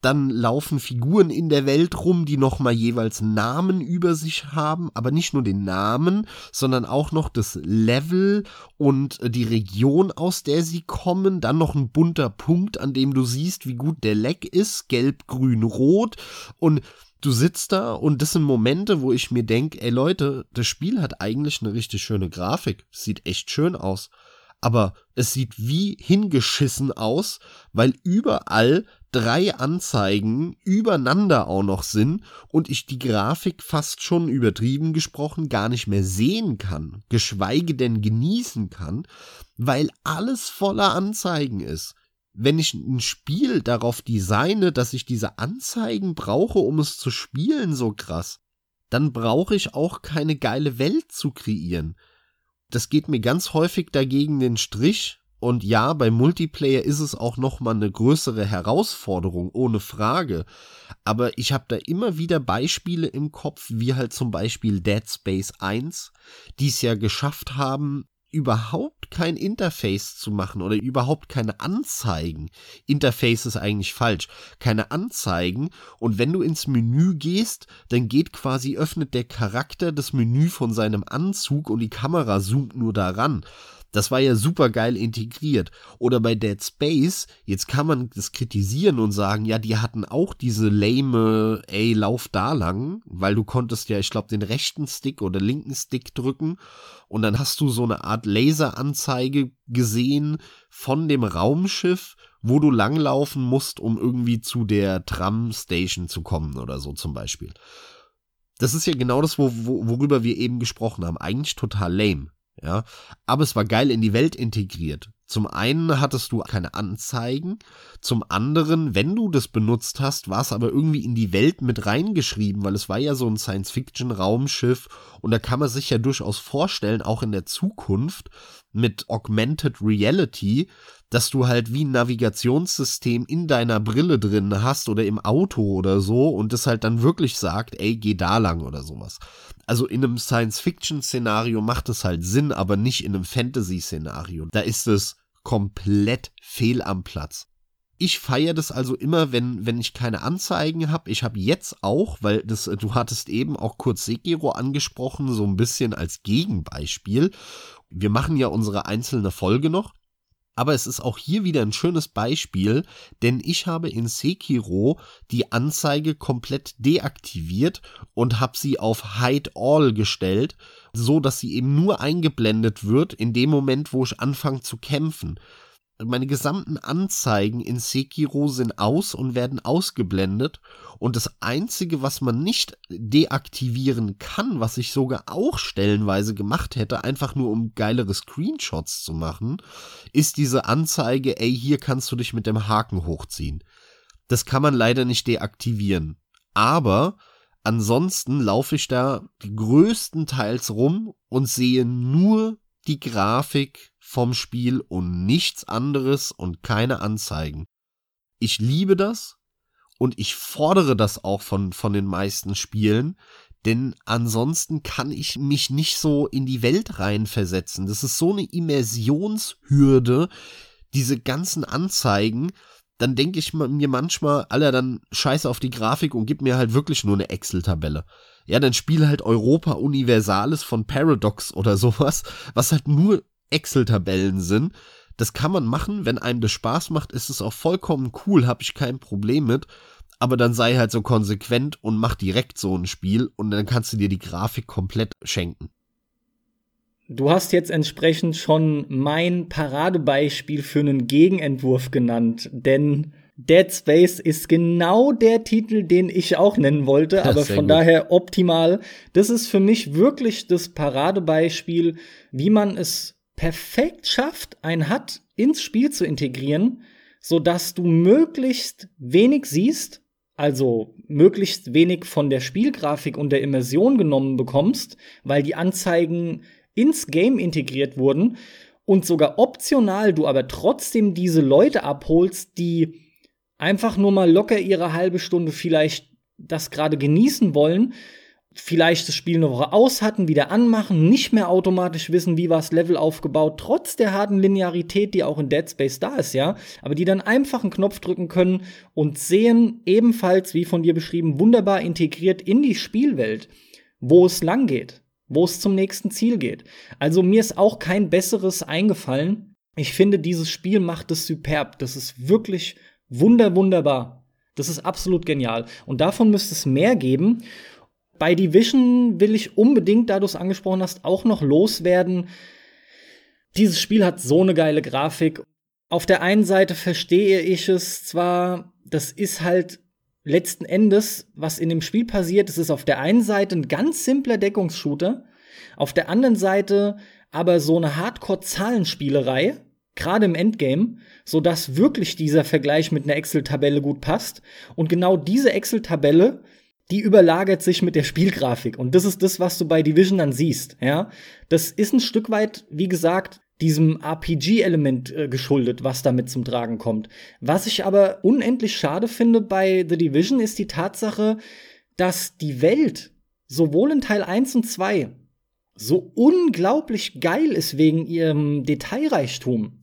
dann laufen Figuren in der Welt rum, die nochmal jeweils Namen über sich haben, aber nicht nur den Namen, sondern auch noch das Level und die Region, aus der sie kommen, dann noch ein bunter Punkt, an dem du siehst, wie gut der Leck ist, gelb, grün, rot, und du sitzt da und das sind Momente, wo ich mir denke, ey Leute, das Spiel hat eigentlich eine richtig schöne Grafik. Sieht echt schön aus. Aber es sieht wie hingeschissen aus, weil überall 3 Anzeigen übereinander auch noch sind und ich die Grafik fast schon übertrieben gesprochen gar nicht mehr sehen kann, geschweige denn genießen kann, weil alles voller Anzeigen ist. Wenn ich ein Spiel darauf designe, dass ich diese Anzeigen brauche, um es zu spielen, so krass, dann brauche ich auch keine geile Welt zu kreieren. Das geht mir ganz häufig dagegen den Strich. Und ja, bei Multiplayer ist es auch nochmal eine größere Herausforderung, ohne Frage. Aber ich habe da immer wieder Beispiele im Kopf, wie halt zum Beispiel Dead Space 1, die es ja geschafft haben, überhaupt kein Interface zu machen oder überhaupt keine Anzeigen. Interface ist eigentlich falsch. Keine Anzeigen. Und wenn du ins Menü gehst, dann geht quasi, öffnet der Charakter das Menü von seinem Anzug und die Kamera zoomt nur daran. Das war ja super geil integriert. Oder bei Dead Space, jetzt kann man das kritisieren und sagen, ja, die hatten auch diese lame, ey, lauf da lang, weil du konntest ja, ich glaube, den rechten Stick oder linken Stick drücken und dann hast du so eine Art Laseranzeige gesehen von dem Raumschiff, wo du langlaufen musst, um irgendwie zu der Tram-Station zu kommen oder so zum Beispiel. Das ist ja genau das, worüber wir eben gesprochen haben. Eigentlich total lame. Ja, aber es war geil in die Welt integriert. Zum einen hattest du keine Anzeigen, zum anderen, wenn du das benutzt hast, war es aber irgendwie in die Welt mit reingeschrieben, weil es war ja so ein Science-Fiction-Raumschiff und da kann man sich ja durchaus vorstellen, auch in der Zukunft mit Augmented Reality, dass du halt wie ein Navigationssystem in deiner Brille drin hast oder im Auto oder so und das halt dann wirklich sagt, ey, geh da lang oder sowas. Also in einem Science-Fiction-Szenario macht es halt Sinn, aber nicht in einem Fantasy-Szenario. Da ist es komplett fehl am Platz. Ich feiere das also immer, wenn ich keine Anzeigen habe. Ich habe jetzt auch, weil das, du hattest eben auch kurz Sekiro angesprochen, so ein bisschen als Gegenbeispiel. Wir machen ja unsere einzelne Folge noch, aber es ist auch hier wieder ein schönes Beispiel, denn ich habe in Sekiro die Anzeige komplett deaktiviert und habe sie auf Hide All gestellt, so dass sie eben nur eingeblendet wird in dem Moment, wo ich anfange zu kämpfen. meine gesamten Anzeigen in Sekiro sind aus und werden ausgeblendet. Und das Einzige, was man nicht deaktivieren kann, was ich sogar auch stellenweise gemacht hätte, einfach nur um geilere Screenshots zu machen, ist diese Anzeige, ey, hier kannst du dich mit dem Haken hochziehen. Das kann man leider nicht deaktivieren. Aber ansonsten laufe ich da größtenteils rum und sehe nur die Grafik vom Spiel und nichts anderes und keine Anzeigen. Ich liebe das und ich fordere das auch von den meisten Spielen, denn ansonsten kann ich mich nicht so in die Welt reinversetzen. Das ist so eine Immersionshürde, diese ganzen Anzeigen. Dann denke ich mir manchmal, Alter, dann scheiß auf die Grafik und gib mir halt wirklich nur eine Excel-Tabelle. Ja, dann spiel halt Europa Universalis von Paradox oder sowas, was halt nur Excel-Tabellen sind. Das kann man machen, wenn einem das Spaß macht, ist es auch vollkommen cool, habe ich kein Problem mit. Aber dann sei halt so konsequent und mach direkt so ein Spiel und dann kannst du dir die Grafik komplett schenken. Du hast jetzt entsprechend schon mein Paradebeispiel für einen Gegenentwurf genannt, denn Dead Space ist genau der Titel, den ich auch nennen wollte, aber von daher optimal. Das ist für mich wirklich das Paradebeispiel, wie man es perfekt schafft, ein HUD ins Spiel zu integrieren, sodass du möglichst wenig siehst, also möglichst wenig von der Spielgrafik und der Immersion genommen bekommst, weil die Anzeigen ins Game integriert wurden und sogar optional du aber trotzdem diese Leute abholst, die einfach nur mal locker ihre halbe Stunde vielleicht das gerade genießen wollen, vielleicht das Spiel eine Woche aus hatten, wieder anmachen, nicht mehr automatisch wissen, wie war das Level aufgebaut, trotz der harten Linearität, die auch in Dead Space da ist, ja, aber die dann einfach einen Knopf drücken können und sehen, ebenfalls, wie von dir beschrieben, wunderbar integriert in die Spielwelt, wo es lang geht, wo es zum nächsten Ziel geht. Also mir ist auch kein besseres eingefallen. Ich finde, dieses Spiel macht es superb. Das ist wirklich wunderbar. Das ist absolut genial. Und davon müsste es mehr geben. Bei Division will ich unbedingt, da du es angesprochen hast, auch noch loswerden. Dieses Spiel hat so eine geile Grafik. Auf der einen Seite verstehe ich es zwar, das ist halt letzten Endes, was in dem Spiel passiert, es ist auf der einen Seite ein ganz simpler Deckungsshooter, auf der anderen Seite aber so eine Hardcore-Zahlenspielerei, gerade im Endgame, sodass wirklich dieser Vergleich mit einer Excel-Tabelle gut passt. Und genau diese Excel-Tabelle, die überlagert sich mit der Spielgrafik. Und das ist das, was du bei Division dann siehst. Ja? Das ist ein Stück weit, wie gesagt, diesem RPG-Element geschuldet, was damit zum Tragen kommt. Was ich aber unendlich schade finde bei The Division, ist die Tatsache, dass die Welt sowohl in Teil 1 und 2 so unglaublich geil ist wegen ihrem Detailreichtum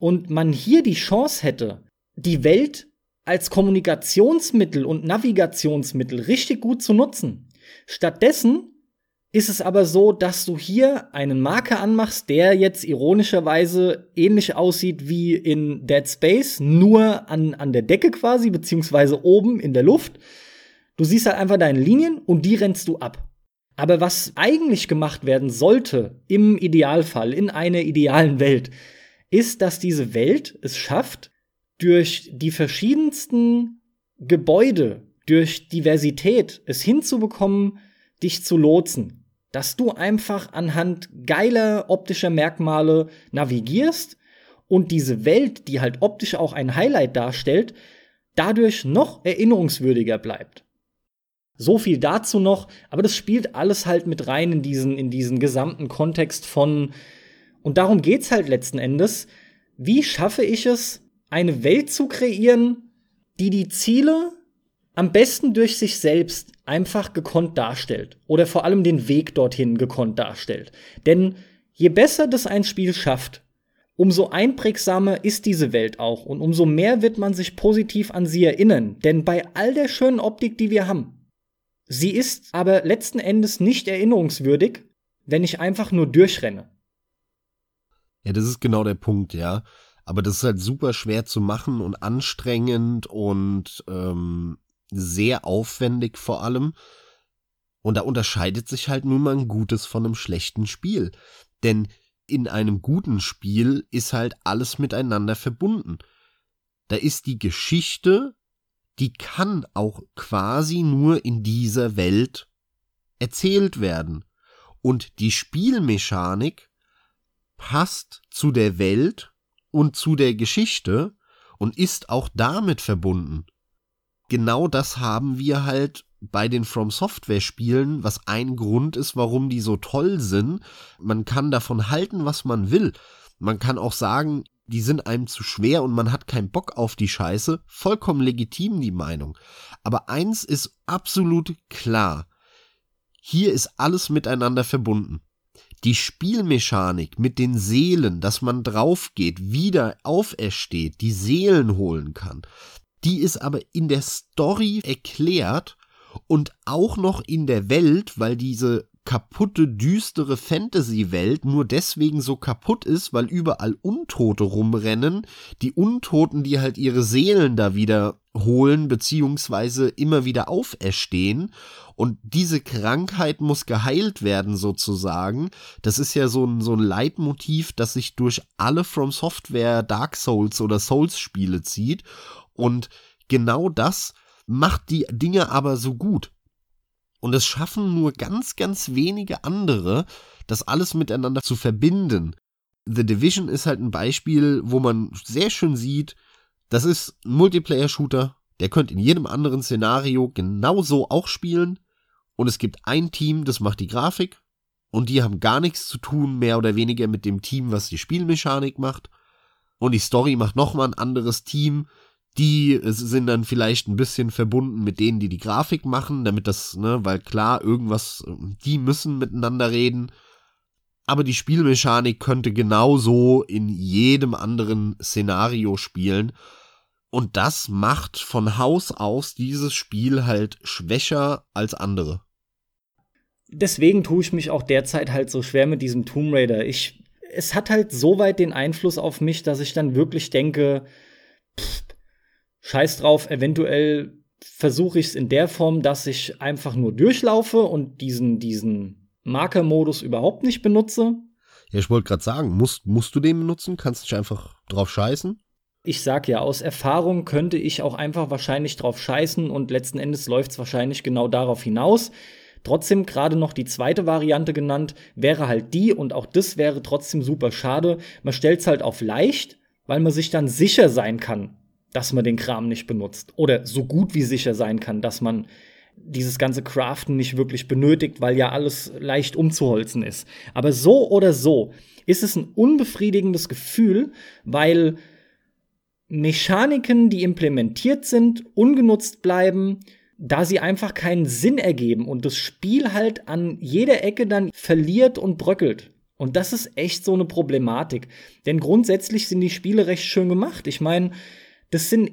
und man hier die Chance hätte, die Welt als Kommunikationsmittel und Navigationsmittel richtig gut zu nutzen. Stattdessen ist es aber so, dass du hier einen Marker anmachst, der jetzt ironischerweise ähnlich aussieht wie in Dead Space, nur an der Decke quasi, beziehungsweise oben in der Luft. Du siehst halt einfach deine Linien und die rennst du ab. Aber was eigentlich gemacht werden sollte, im Idealfall, in einer idealen Welt, ist, dass diese Welt es schafft, durch die verschiedensten Gebäude, durch Diversität es hinzubekommen, dich zu lotsen. Dass du einfach anhand geiler optischer Merkmale navigierst und diese Welt, die halt optisch auch ein Highlight darstellt, dadurch noch erinnerungswürdiger bleibt. So viel dazu noch, aber das spielt alles halt mit rein in diesen gesamten Kontext von, und darum geht's halt letzten Endes, wie schaffe ich es, eine Welt zu kreieren, die Ziele am besten durch sich selbst einfach gekonnt darstellt oder vor allem den Weg dorthin gekonnt darstellt. Denn je besser das ein Spiel schafft, umso einprägsamer ist diese Welt auch und umso mehr wird man sich positiv an sie erinnern. Denn bei all der schönen Optik, die wir haben, sie ist aber letzten Endes nicht erinnerungswürdig, wenn ich einfach nur durchrenne. Ja, das ist genau der Punkt, ja. Aber das ist halt super schwer zu machen und anstrengend und sehr aufwendig vor allem. Und da unterscheidet sich halt nun mal ein gutes von einem schlechten Spiel. Denn in einem guten Spiel ist halt alles miteinander verbunden. Da ist die Geschichte, die kann auch quasi nur in dieser Welt erzählt werden. Und die Spielmechanik passt zu der Welt und zu der Geschichte und ist auch damit verbunden. Genau das haben wir halt bei den From-Software-Spielen, was ein Grund ist, warum die so toll sind. Man kann davon halten, was man will. Man kann auch sagen, die sind einem zu schwer und man hat keinen Bock auf die Scheiße. Vollkommen legitim, die Meinung. Aber eins ist absolut klar. Hier ist alles miteinander verbunden. Die Spielmechanik mit den Seelen, dass man drauf geht, wieder aufersteht, die Seelen holen kann, die ist aber in der Story erklärt und auch noch in der Welt, weil diese kaputte, düstere Fantasy-Welt nur deswegen so kaputt ist, weil überall Untote rumrennen, die Untoten, die halt ihre Seelen da wieder holen, beziehungsweise immer wieder auferstehen, und diese Krankheit muss geheilt werden sozusagen. Das ist ja so ein Leitmotiv, das sich durch alle From Software Dark Souls oder Souls-Spiele zieht, und genau das macht die Dinge aber so gut. Und es schaffen nur ganz, ganz wenige andere, das alles miteinander zu verbinden. The Division ist halt ein Beispiel, wo man sehr schön sieht, das ist ein Multiplayer-Shooter, der könnte in jedem anderen Szenario genauso auch spielen. Und es gibt ein Team, das macht die Grafik, und die haben gar nichts zu tun, mehr oder weniger, mit dem Team, was die Spielmechanik macht. Und die Story macht nochmal ein anderes Team. Die sind dann vielleicht ein bisschen verbunden mit denen, die die Grafik machen, damit das, ne, weil klar, irgendwas, die müssen miteinander reden. Aber die Spielmechanik könnte genauso in jedem anderen Szenario spielen. Und das macht von Haus aus dieses Spiel halt schwächer als andere. Deswegen tue ich mich auch derzeit halt so schwer mit diesem Tomb Raider. Es hat halt so weit den Einfluss auf mich, dass ich dann wirklich denke, scheiß drauf, eventuell versuche ich es in der Form, dass ich einfach nur durchlaufe und diesen Markermodus überhaupt nicht benutze. Ja, ich wollte gerade sagen, musst du den benutzen? Kannst du dich einfach drauf scheißen? Ich sag ja, aus Erfahrung könnte ich auch einfach wahrscheinlich drauf scheißen und letzten Endes läuft's wahrscheinlich genau darauf hinaus. Trotzdem gerade noch die zweite Variante genannt, wäre halt die, und auch das wäre trotzdem super schade. Man stellt's halt auf leicht, weil man sich dann sicher sein kann, dass man den Kram nicht benutzt. Oder so gut wie sicher sein kann, dass man dieses ganze Craften nicht wirklich benötigt, weil ja alles leicht umzuholzen ist. Aber so oder so ist es ein unbefriedigendes Gefühl, weil Mechaniken, die implementiert sind, ungenutzt bleiben, da sie einfach keinen Sinn ergeben und das Spiel halt an jeder Ecke dann verliert und bröckelt. Und das ist echt so eine Problematik. Denn grundsätzlich sind die Spiele recht schön gemacht. Ich meine, das sind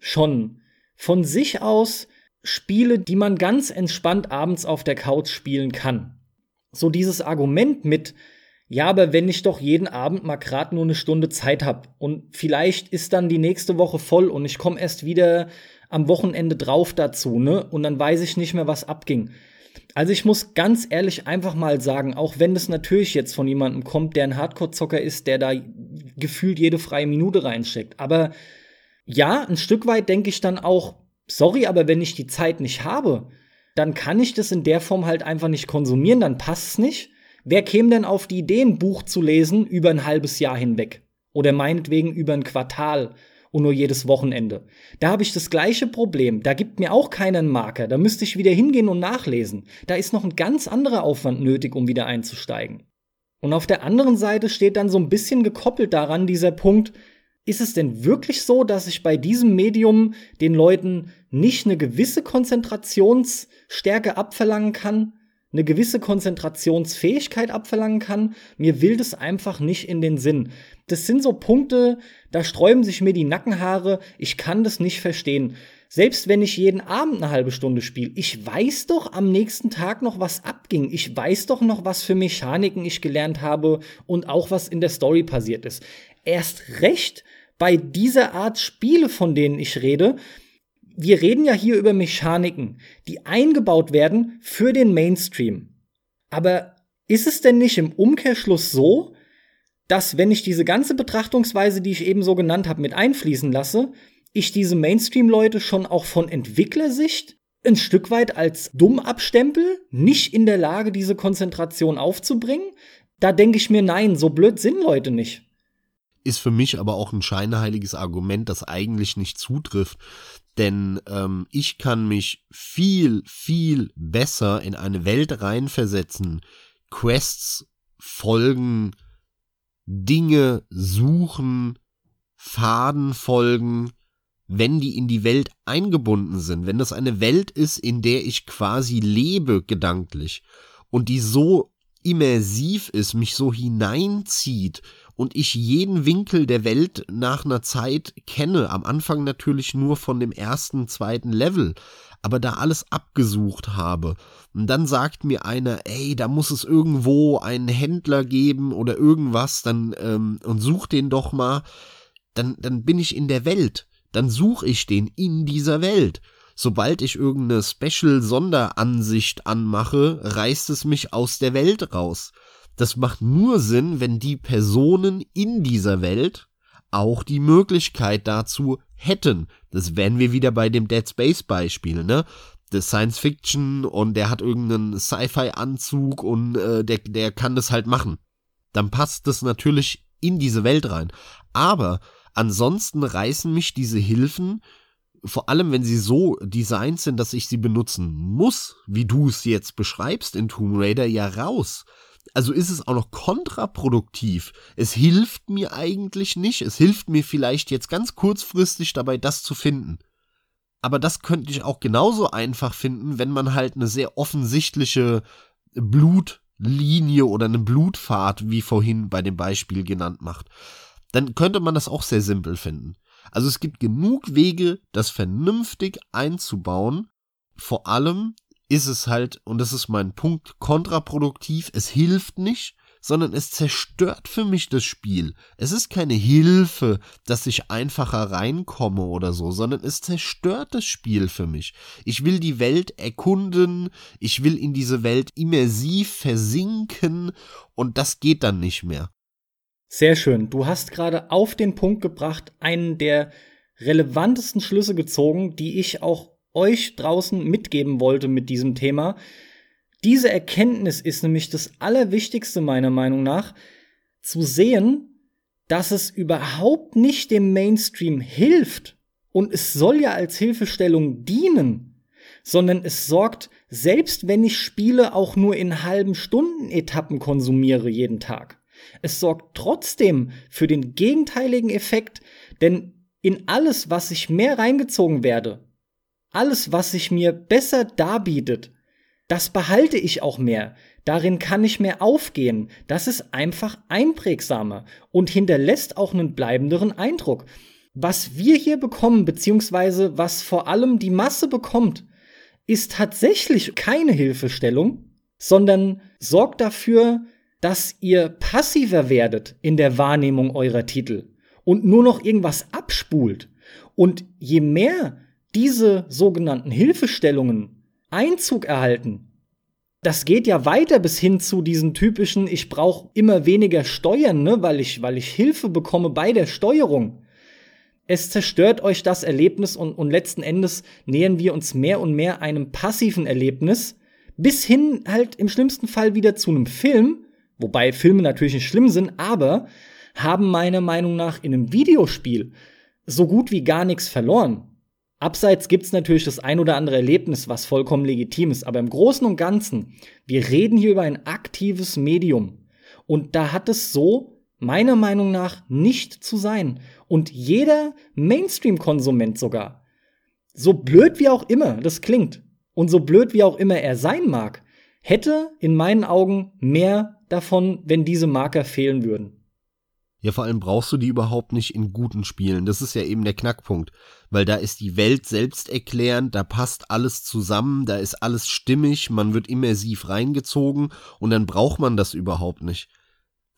schon von sich aus Spiele, die man ganz entspannt abends auf der Couch spielen kann. So dieses Argument mit, ja, aber wenn ich doch jeden Abend mal gerade nur eine Stunde Zeit habe und vielleicht ist dann die nächste Woche voll und ich komme erst wieder am Wochenende drauf dazu, ne? Und dann weiß ich nicht mehr, was abging. Also ich muss ganz ehrlich einfach mal sagen, auch wenn das natürlich jetzt von jemandem kommt, der ein Hardcore-Zocker ist, der da gefühlt jede freie Minute reinsteckt, aber ja, ein Stück weit denke ich dann auch, sorry, aber wenn ich die Zeit nicht habe, dann kann ich das in der Form halt einfach nicht konsumieren, dann passt's nicht. Wer käme denn auf die Idee, ein Buch zu lesen über ein halbes Jahr hinweg? Oder meinetwegen über ein Quartal und nur jedes Wochenende? Da habe ich das gleiche Problem. Da gibt mir auch keiner einen Marker. Da müsste ich wieder hingehen und nachlesen. Da ist noch ein ganz anderer Aufwand nötig, um wieder einzusteigen. Und auf der anderen Seite steht dann so ein bisschen gekoppelt daran dieser Punkt, ist es denn wirklich so, dass ich bei diesem Medium den Leuten nicht eine gewisse Konzentrationsstärke abverlangen kann, eine gewisse Konzentrationsfähigkeit abverlangen kann? Mir will das einfach nicht in den Sinn. Das sind so Punkte, da sträuben sich mir die Nackenhaare. Ich kann das nicht verstehen. Selbst wenn ich jeden Abend eine halbe Stunde spiele, ich weiß doch am nächsten Tag noch, was abging. Ich weiß doch noch, was für Mechaniken ich gelernt habe und auch, was in der Story passiert ist. Erst recht bei dieser Art Spiele, von denen ich rede. Wir reden ja hier über Mechaniken, die eingebaut werden für den Mainstream. Aber ist es denn nicht im Umkehrschluss so, dass, wenn ich diese ganze Betrachtungsweise, die ich eben so genannt habe, mit einfließen lasse, ich diese Mainstream-Leute schon auch von Entwicklersicht ein Stück weit als dumm abstempel, nicht in der Lage, diese Konzentration aufzubringen. Da denke ich mir, nein, so blöd sind Leute nicht. Ist für mich aber auch ein scheinheiliges Argument, das eigentlich nicht zutrifft. Denn ich kann mich viel, viel besser in eine Welt reinversetzen, Quests folgen, Dinge suchen, Faden folgen, wenn die in die Welt eingebunden sind, wenn das eine Welt ist, in der ich quasi lebe gedanklich und die so immersiv ist, mich so hineinzieht und ich jeden Winkel der Welt nach einer Zeit kenne, am Anfang natürlich nur von dem ersten, zweiten Level, aber da alles abgesucht habe. Und dann sagt mir einer, ey, da muss es irgendwo einen Händler geben oder irgendwas, dann und such den doch mal, dann bin ich in der Welt. Dann suche ich den in dieser Welt. Sobald ich irgendeine Special-Sonderansicht anmache, reißt es mich aus der Welt raus. Das macht nur Sinn, wenn die Personen in dieser Welt auch die Möglichkeit dazu hätten. Das wären wir wieder bei dem Dead Space-Beispiel, ne? Das Science-Fiction und der hat irgendeinen Sci-Fi-Anzug und der kann das halt machen. Dann passt das natürlich in diese Welt rein. Aber ansonsten reißen mich diese Hilfen, vor allem wenn sie so designt sind, dass ich sie benutzen muss, wie du es jetzt beschreibst in Tomb Raider, ja raus. Also ist es auch noch kontraproduktiv. Es hilft mir eigentlich nicht. Es hilft mir vielleicht jetzt ganz kurzfristig dabei, das zu finden. Aber das könnte ich auch genauso einfach finden, wenn man halt eine sehr offensichtliche Blutlinie oder eine Blutfahrt, wie vorhin bei dem Beispiel genannt, macht. Dann könnte man das auch sehr simpel finden. Also es gibt genug Wege, das vernünftig einzubauen. Vor allem ist es halt, und das ist mein Punkt, kontraproduktiv. Es hilft nicht, sondern es zerstört für mich das Spiel. Es ist keine Hilfe, dass ich einfacher reinkomme oder so, sondern es zerstört das Spiel für mich. Ich will die Welt erkunden, ich will in diese Welt immersiv versinken und das geht dann nicht mehr. Sehr schön. Du hast gerade auf den Punkt gebracht, einen der relevantesten Schlüsse gezogen, die ich auch euch draußen mitgeben wollte mit diesem Thema. Diese Erkenntnis ist nämlich das Allerwichtigste meiner Meinung nach, zu sehen, dass es überhaupt nicht dem Mainstream hilft und es soll ja als Hilfestellung dienen, sondern es sorgt, selbst wenn ich Spiele auch nur in halben Stunden-Etappen konsumiere jeden Tag. Es sorgt trotzdem für den gegenteiligen Effekt, denn in alles, was ich mehr reingezogen werde, alles, was sich mir besser darbietet, das behalte ich auch mehr. Darin kann ich mehr aufgehen. Das ist einfach einprägsamer und hinterlässt auch einen bleibenderen Eindruck. Was wir hier bekommen, beziehungsweise was vor allem die Masse bekommt, ist tatsächlich keine Hilfestellung, sondern sorgt dafür, dass ihr passiver werdet in der Wahrnehmung eurer Titel und nur noch irgendwas abspult. Und je mehr diese sogenannten Hilfestellungen Einzug erhalten, das geht ja weiter bis hin zu diesen typischen, ich brauche immer weniger Steuern, ne, weil ich Hilfe bekomme bei der Steuerung. Es zerstört euch das Erlebnis und letzten Endes nähern wir uns mehr und mehr einem passiven Erlebnis, bis hin halt im schlimmsten Fall wieder zu einem Film, wobei Filme natürlich nicht schlimm sind, aber haben meiner Meinung nach in einem Videospiel so gut wie gar nichts verloren. Abseits gibt's natürlich das ein oder andere Erlebnis, was vollkommen legitim ist, aber im Großen und Ganzen, wir reden hier über ein aktives Medium. Und da hat es so, meiner Meinung nach, nicht zu sein. Und jeder Mainstream-Konsument sogar, so blöd wie auch immer das klingt und so blöd wie auch immer er sein mag, hätte in meinen Augen mehr davon, wenn diese Marker fehlen würden. Ja, vor allem brauchst du die überhaupt nicht in guten Spielen. Das ist ja eben der Knackpunkt, weil da ist die Welt selbsterklärend, da passt alles zusammen, da ist alles stimmig, man wird immersiv reingezogen und dann braucht man das überhaupt nicht.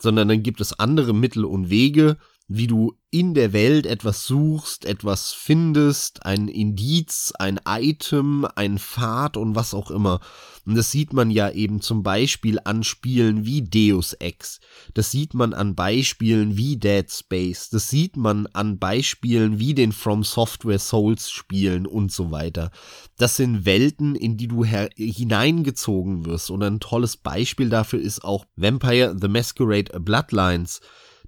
Sondern dann gibt es andere Mittel und Wege, wie du in der Welt etwas suchst, etwas findest, ein Indiz, ein Item, ein Pfad und was auch immer. Und das sieht man ja eben zum Beispiel an Spielen wie Deus Ex. Das sieht man an Beispielen wie Dead Space. Das sieht man an Beispielen wie den From Software Souls Spielen und so weiter. Das sind Welten, in die du hineingezogen wirst. Und ein tolles Beispiel dafür ist auch Vampire The Masquerade Bloodlines.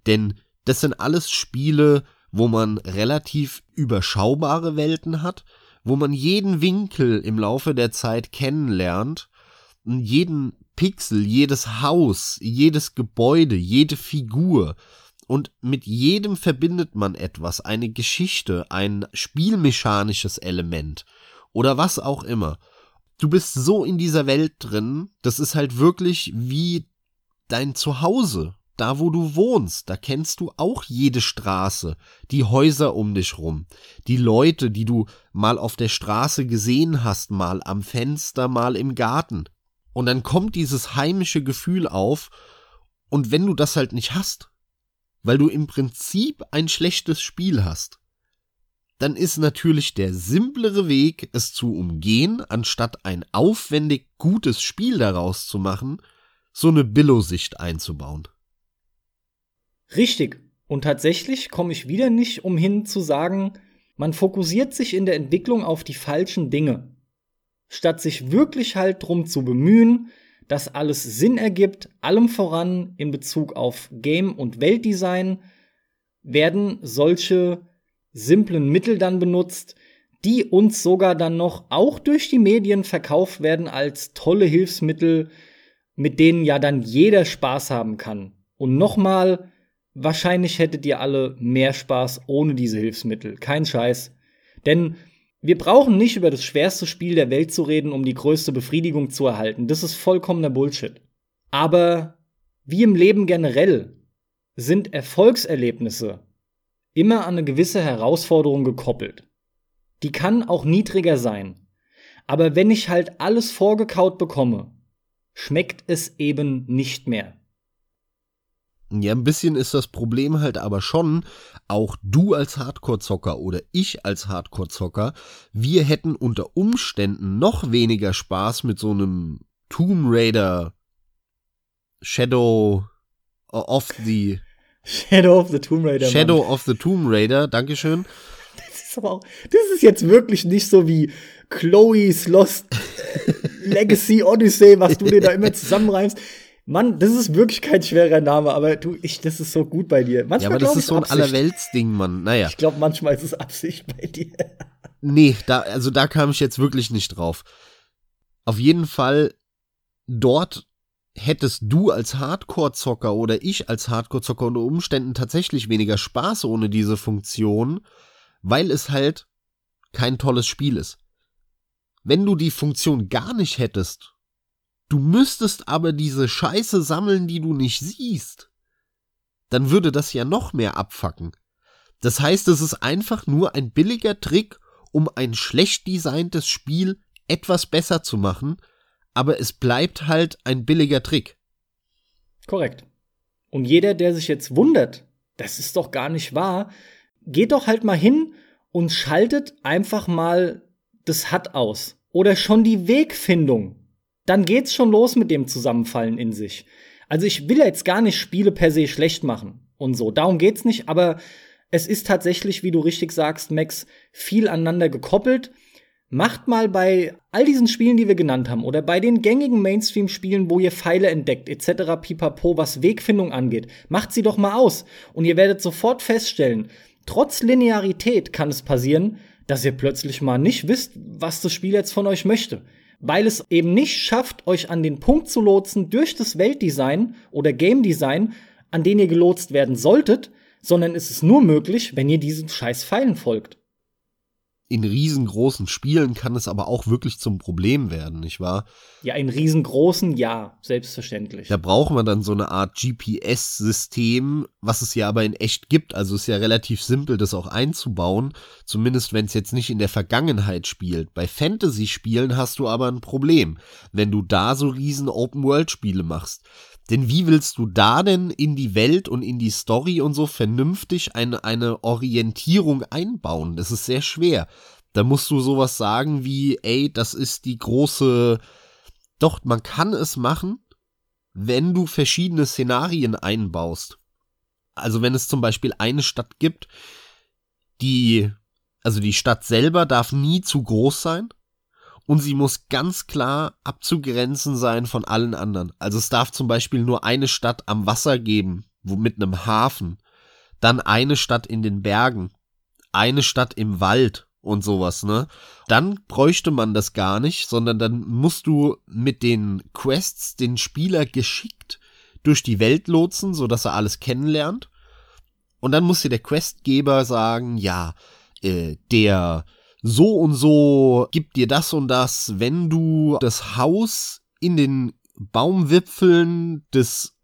Denn das sind alles Spiele, wo man relativ überschaubare Welten hat, wo man jeden Winkel im Laufe der Zeit kennenlernt, jeden Pixel, jedes Haus, jedes Gebäude, jede Figur. Und mit jedem verbindet man etwas, eine Geschichte, ein spielmechanisches Element oder was auch immer. Du bist so in dieser Welt drin, das ist halt wirklich wie dein Zuhause. Da, wo du wohnst, da kennst du auch jede Straße, die Häuser um dich rum, die Leute, die du mal auf der Straße gesehen hast, mal am Fenster, mal im Garten. Und dann kommt dieses heimische Gefühl auf, und wenn du das halt nicht hast, weil du im Prinzip ein schlechtes Spiel hast, dann ist natürlich der simplere Weg, es zu umgehen, anstatt ein aufwendig gutes Spiel daraus zu machen, so eine Billo-Sicht einzubauen. Richtig. Und tatsächlich komme ich wieder nicht umhin zu sagen, man fokussiert sich in der Entwicklung auf die falschen Dinge. Statt sich wirklich halt drum zu bemühen, dass alles Sinn ergibt, allem voran in Bezug auf Game- und Weltdesign, werden solche simplen Mittel dann benutzt, die uns sogar dann noch auch durch die Medien verkauft werden als tolle Hilfsmittel, mit denen ja dann jeder Spaß haben kann. Und nochmal, wahrscheinlich hättet ihr alle mehr Spaß ohne diese Hilfsmittel. Kein Scheiß. Denn wir brauchen nicht über das schwerste Spiel der Welt zu reden, um die größte Befriedigung zu erhalten. Das ist vollkommener Bullshit. Aber wie im Leben generell sind Erfolgserlebnisse immer an eine gewisse Herausforderung gekoppelt. Die kann auch niedriger sein. Aber wenn ich halt alles vorgekaut bekomme, schmeckt es eben nicht mehr. Ja, ein bisschen ist das Problem halt aber schon, auch du als Hardcore-Zocker oder ich als Hardcore-Zocker, wir hätten unter Umständen noch weniger Spaß mit so einem Tomb Raider Shadow of the Tomb Raider, Dankeschön. Das ist jetzt wirklich nicht so wie Chloe's Lost Legacy Odyssey, was du dir da immer zusammenreimst. Mann, das ist wirklich kein schwerer Name, aber das ist so gut bei dir. Manchmal, ja, aber das ist so ein Allerweltsding, Mann. Naja. Ich glaube, manchmal ist es Absicht bei dir. Nee, da kam ich jetzt wirklich nicht drauf. Auf jeden Fall, dort hättest du als Hardcore-Zocker oder ich als Hardcore-Zocker unter Umständen tatsächlich weniger Spaß ohne diese Funktion, weil es halt kein tolles Spiel ist. Wenn du die Funktion gar nicht hättest, du müsstest aber diese Scheiße sammeln, die du nicht siehst, dann würde das ja noch mehr abfacken. Das heißt, es ist einfach nur ein billiger Trick, um ein schlecht designtes Spiel etwas besser zu machen, aber es bleibt halt ein billiger Trick. Korrekt. Und jeder, der sich jetzt wundert, das ist doch gar nicht wahr, geht doch halt mal hin und schaltet einfach mal das HUD aus. Oder schon die Wegfindung. Dann geht's schon los mit dem Zusammenfallen in sich. Also ich will jetzt gar nicht Spiele per se schlecht machen und so. Darum geht's nicht, aber es ist tatsächlich, wie du richtig sagst, Max, viel aneinander gekoppelt. Macht mal bei all diesen Spielen, die wir genannt haben, oder bei den gängigen Mainstream-Spielen, wo ihr Pfeile entdeckt, etc., pipapo, was Wegfindung angeht, macht sie doch mal aus. Und ihr werdet sofort feststellen, trotz Linearität kann es passieren, dass ihr plötzlich mal nicht wisst, was das Spiel jetzt von euch möchte. Weil es eben nicht schafft, euch an den Punkt zu lotsen durch das Weltdesign oder Game Design, an den ihr gelotst werden solltet, sondern es ist nur möglich, wenn ihr diesen scheiß Pfeilen folgt. In riesengroßen Spielen kann es aber auch wirklich zum Problem werden, nicht wahr? Ja, in riesengroßen, ja, selbstverständlich. Da braucht man dann so eine Art GPS-System, was es ja aber in echt gibt. Also ist ja relativ simpel, das auch einzubauen, zumindest wenn es jetzt nicht in der Vergangenheit spielt. Bei Fantasy-Spielen hast du aber ein Problem, wenn du da so riesen Open-World-Spiele machst. Denn wie willst du da denn in die Welt und in die Story und so vernünftig eine Orientierung einbauen? Das ist sehr schwer. Da musst du sowas sagen wie, ey, das ist die große... Doch, man kann es machen, wenn du verschiedene Szenarien einbaust. Also wenn es zum Beispiel eine Stadt gibt, die Stadt selber darf nie zu groß sein. Und sie muss ganz klar abzugrenzen sein von allen anderen. Also es darf zum Beispiel nur eine Stadt am Wasser geben, mit einem Hafen. Dann eine Stadt in den Bergen. Eine Stadt im Wald und sowas, ne? Dann bräuchte man das gar nicht, sondern dann musst du mit den Quests den Spieler geschickt durch die Welt lotsen, sodass er alles kennenlernt. Und dann muss dir der Questgeber sagen, ja, der... So und so gibt dir das und das, wenn du das Haus in den Baumwipfeln des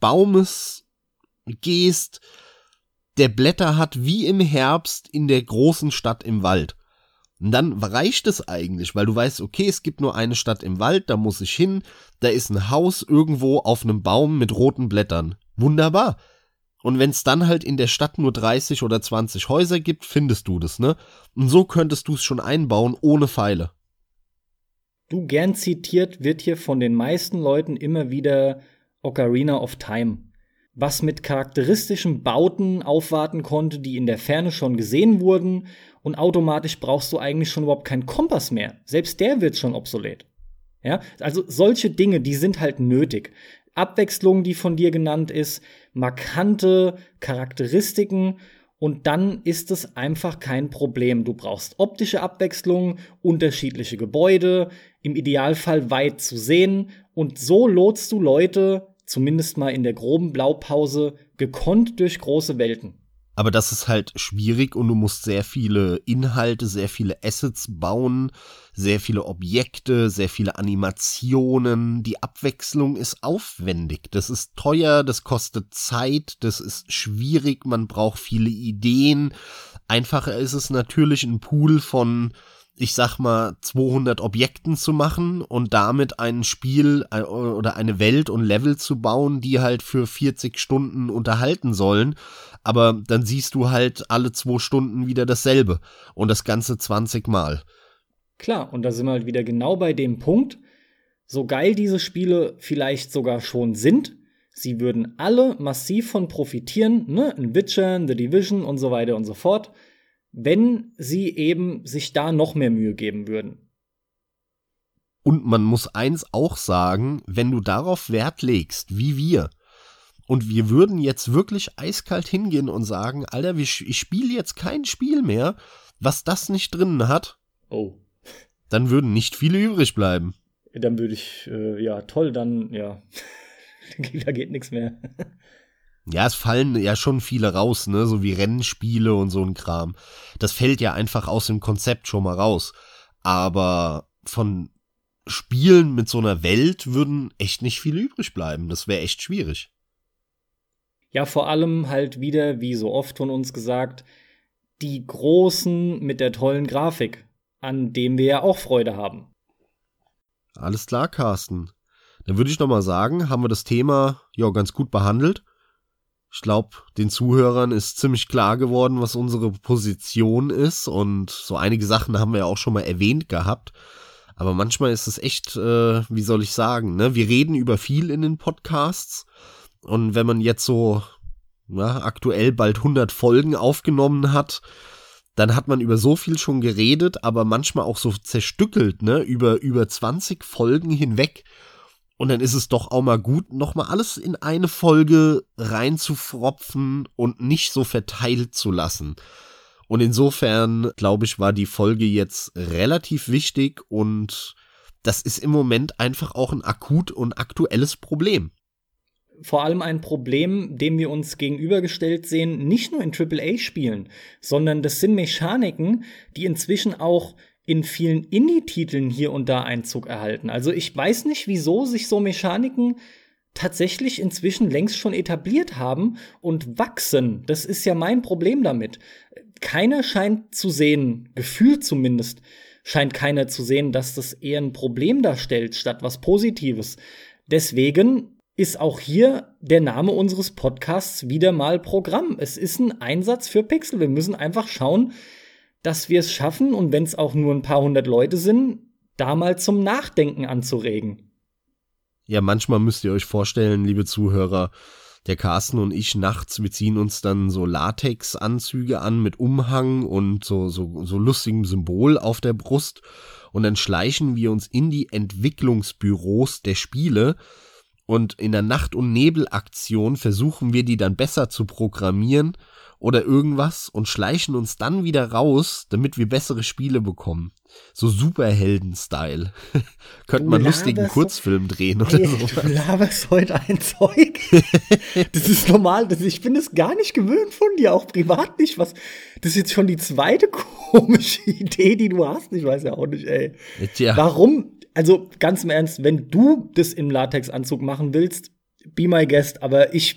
Baumes gehst, der Blätter hat wie im Herbst in der großen Stadt im Wald. Und dann reicht es eigentlich, weil du weißt, okay, es gibt nur eine Stadt im Wald, da muss ich hin, da ist ein Haus irgendwo auf einem Baum mit roten Blättern. Wunderbar. Und wenn es dann halt in der Stadt nur 30 oder 20 Häuser gibt, findest du das, ne? Und so könntest du es schon einbauen, ohne Pfeile. Du, gern zitiert wird hier von den meisten Leuten immer wieder Ocarina of Time, was mit charakteristischen Bauten aufwarten konnte, die in der Ferne schon gesehen wurden. Und automatisch brauchst du eigentlich schon überhaupt keinen Kompass mehr. Selbst der wird schon obsolet. Ja? Also solche Dinge, die sind halt nötig. Abwechslung, die von dir genannt ist, markante Charakteristiken, und dann ist es einfach kein Problem. Du brauchst optische Abwechslung, unterschiedliche Gebäude, im Idealfall weit zu sehen, und so lotst du Leute, zumindest mal in der groben Blaupause, gekonnt durch große Welten. Aber das ist halt schwierig und du musst sehr viele Inhalte, sehr viele Assets bauen, sehr viele Objekte, sehr viele Animationen. Die Abwechslung ist aufwendig. Das ist teuer, das kostet Zeit, das ist schwierig, man braucht viele Ideen. Einfacher ist es natürlich, einen Pool von, ich sag mal, 200 Objekten zu machen und damit ein Spiel oder eine Welt und Level zu bauen, die halt für 40 Stunden unterhalten sollen. Aber dann siehst du halt alle 2 Stunden wieder dasselbe und das Ganze 20 Mal. Klar, und da sind wir halt wieder genau bei dem Punkt, so geil diese Spiele vielleicht sogar schon sind, sie würden alle massiv von profitieren, ne, in Witcher, The Division und so weiter und so fort, wenn sie eben sich da noch mehr Mühe geben würden. Und man muss eins auch sagen, wenn du darauf Wert legst, wie wir, und wir würden jetzt wirklich eiskalt hingehen und sagen, Alter, ich spiele jetzt kein Spiel mehr, was das nicht drinnen hat, dann würden nicht viele übrig bleiben. Dann würde ich, da geht nichts mehr. Ja, es fallen ja schon viele raus, ne, so wie Rennspiele und so ein Kram. Das fällt ja einfach aus dem Konzept schon mal raus. Aber von Spielen mit so einer Welt würden echt nicht viele übrig bleiben. Das wäre echt schwierig. Ja, vor allem halt wieder, wie so oft von uns gesagt, die Großen mit der tollen Grafik, an dem wir ja auch Freude haben. Alles klar, Carsten. Dann würde ich noch mal sagen, haben wir das Thema ja ganz gut behandelt. Ich glaube, den Zuhörern ist ziemlich klar geworden, was unsere Position ist, und so einige Sachen haben wir ja auch schon mal erwähnt gehabt, aber manchmal ist es echt, wie soll ich sagen, ne? Wir reden über viel in den Podcasts, und wenn man jetzt so aktuell bald 100 Folgen aufgenommen hat, dann hat man über so viel schon geredet, aber manchmal auch so zerstückelt, ne? über 20 Folgen hinweg. Und dann ist es doch auch mal gut, nochmal alles in eine Folge reinzufropfen und nicht so verteilt zu lassen. Und insofern, glaube ich, war die Folge jetzt relativ wichtig, und das ist im Moment einfach auch ein akut und aktuelles Problem. Vor allem ein Problem, dem wir uns gegenübergestellt sehen, nicht nur in AAA-Spielen, sondern das sind Mechaniken, die inzwischen auch in vielen Indie-Titeln hier und da Einzug erhalten. Also ich weiß nicht, wieso sich so Mechaniken tatsächlich inzwischen längst schon etabliert haben und wachsen. Das ist ja mein Problem damit. Keiner scheint zu sehen, gefühlt zumindest, scheint keiner zu sehen, dass das eher ein Problem darstellt, statt was Positives. Deswegen ist auch hier der Name unseres Podcasts wieder mal Programm. Es ist ein Einsatz für Pixel. Wir müssen einfach schauen, dass wir es schaffen, und wenn es auch nur ein paar hundert Leute sind, da mal zum Nachdenken anzuregen. Ja, manchmal müsst ihr euch vorstellen, liebe Zuhörer, der Carsten und ich nachts, wir ziehen uns dann so Latex-Anzüge an mit Umhang und so lustigem Symbol auf der Brust, und dann schleichen wir uns in die Entwicklungsbüros der Spiele und in der Nacht- und Nebelaktion versuchen wir, die dann besser zu programmieren oder irgendwas, und schleichen uns dann wieder raus, damit wir bessere Spiele bekommen. So Superhelden-Style. Könnte man lustigen Kurzfilm drehen oder so. Du laberst heute ein Zeug. Das ist normal. Ich bin es gar nicht gewöhnt von dir, auch privat nicht. Das ist jetzt schon die zweite komische Idee, die du hast. Ich weiß ja auch nicht, ey. Tja. Warum? Also ganz im Ernst, wenn du das im Latexanzug machen willst, be my guest, aber ich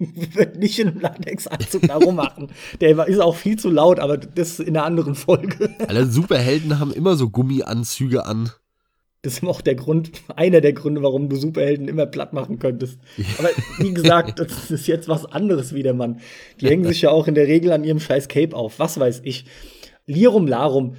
würde nicht in einem Latex-Anzug darum machen. Der ist auch viel zu laut, aber das in einer anderen Folge. Alle Superhelden haben immer so Gummianzüge an. Das ist auch einer der Gründe, warum du Superhelden immer platt machen könntest. Aber wie gesagt, das ist jetzt was anderes wieder, Mann. Die hängen sich ja auch in der Regel an ihrem scheiß Cape auf. Was weiß ich. Lirum Larum.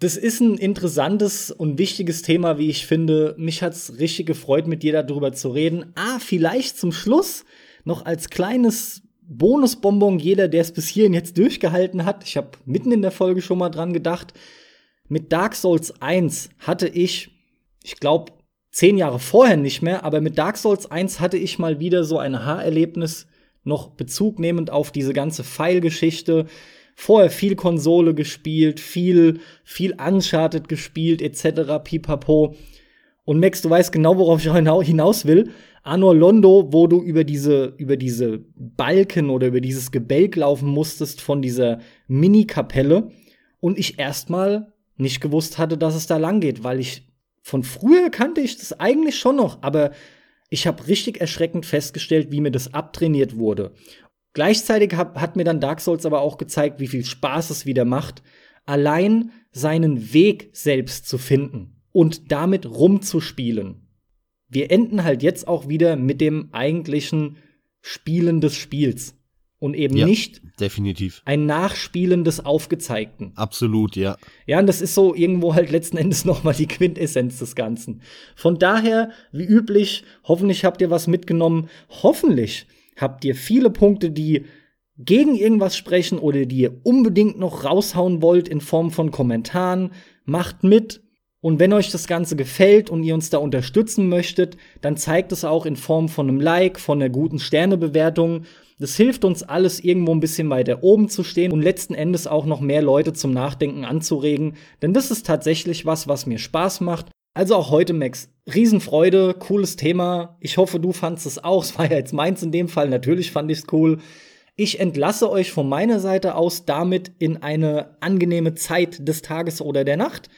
Das ist ein interessantes und wichtiges Thema, wie ich finde. Mich hat's richtig gefreut, mit dir darüber zu reden. Vielleicht zum Schluss noch als kleines Bonusbonbon, jeder, der es bis hierhin jetzt durchgehalten hat, ich habe mitten in der Folge schon mal dran gedacht, mit Dark Souls 1 hatte ich glaube, 10 Jahre vorher nicht mehr, aber mit Dark Souls 1 hatte ich mal wieder so ein Aha-Erlebnis, noch Bezug nehmend auf diese ganze File-Geschichte. Vorher viel Konsole gespielt, viel Uncharted gespielt, etc., pipapo. Und Max, du weißt genau, worauf ich hinaus will. Anor Londo, wo du über diese Balken oder über dieses Gebälk laufen musstest von dieser Mini-Kapelle, und ich erstmal nicht gewusst hatte, dass es da lang geht, weil von früher kannte ich das eigentlich schon noch, aber ich habe richtig erschreckend festgestellt, wie mir das abtrainiert wurde. Gleichzeitig hat mir dann Dark Souls aber auch gezeigt, wie viel Spaß es wieder macht, allein seinen Weg selbst zu finden und damit rumzuspielen. Wir enden halt jetzt auch wieder mit dem eigentlichen Spielen des Spiels und eben nicht definitiv ein Nachspielen des Aufgezeigten. Absolut, ja. Ja, und das ist so irgendwo halt letzten Endes noch mal die Quintessenz des Ganzen. Von daher, wie üblich, hoffentlich habt ihr was mitgenommen. Hoffentlich habt ihr viele Punkte, die gegen irgendwas sprechen oder die ihr unbedingt noch raushauen wollt in Form von Kommentaren. Macht mit. Und wenn euch das Ganze gefällt und ihr uns da unterstützen möchtet, dann zeigt es auch in Form von einem Like, von einer guten Sternebewertung. Das hilft uns alles, irgendwo ein bisschen weiter oben zu stehen und letzten Endes auch noch mehr Leute zum Nachdenken anzuregen. Denn das ist tatsächlich was mir Spaß macht. Also auch heute, Max, Riesenfreude, cooles Thema. Ich hoffe, du fandst es auch. Es war ja jetzt meins in dem Fall. Natürlich fand ich es cool. Ich entlasse euch von meiner Seite aus damit in eine angenehme Zeit des Tages oder der Nacht.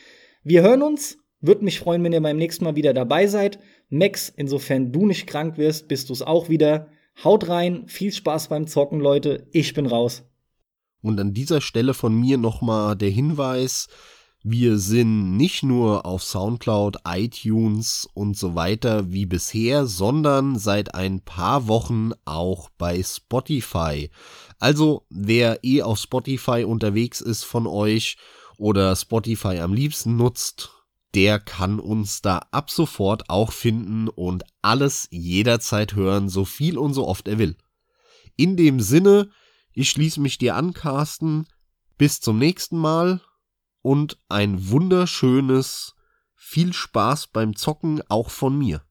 Wir hören uns. Würde mich freuen, wenn ihr beim nächsten Mal wieder dabei seid. Max, insofern du nicht krank wirst, bist du es auch wieder. Haut rein. Viel Spaß beim Zocken, Leute. Ich bin raus. Und an dieser Stelle von mir nochmal der Hinweis. Wir sind nicht nur auf Soundcloud, iTunes und so weiter wie bisher, sondern seit ein paar Wochen auch bei Spotify. Also, wer auf Spotify unterwegs ist von euch oder Spotify am liebsten nutzt, der kann uns da ab sofort auch finden und alles jederzeit hören, so viel und so oft er will. In dem Sinne, ich schließe mich dir an, Carsten, bis zum nächsten Mal und ein wunderschönes, viel Spaß beim Zocken auch von mir.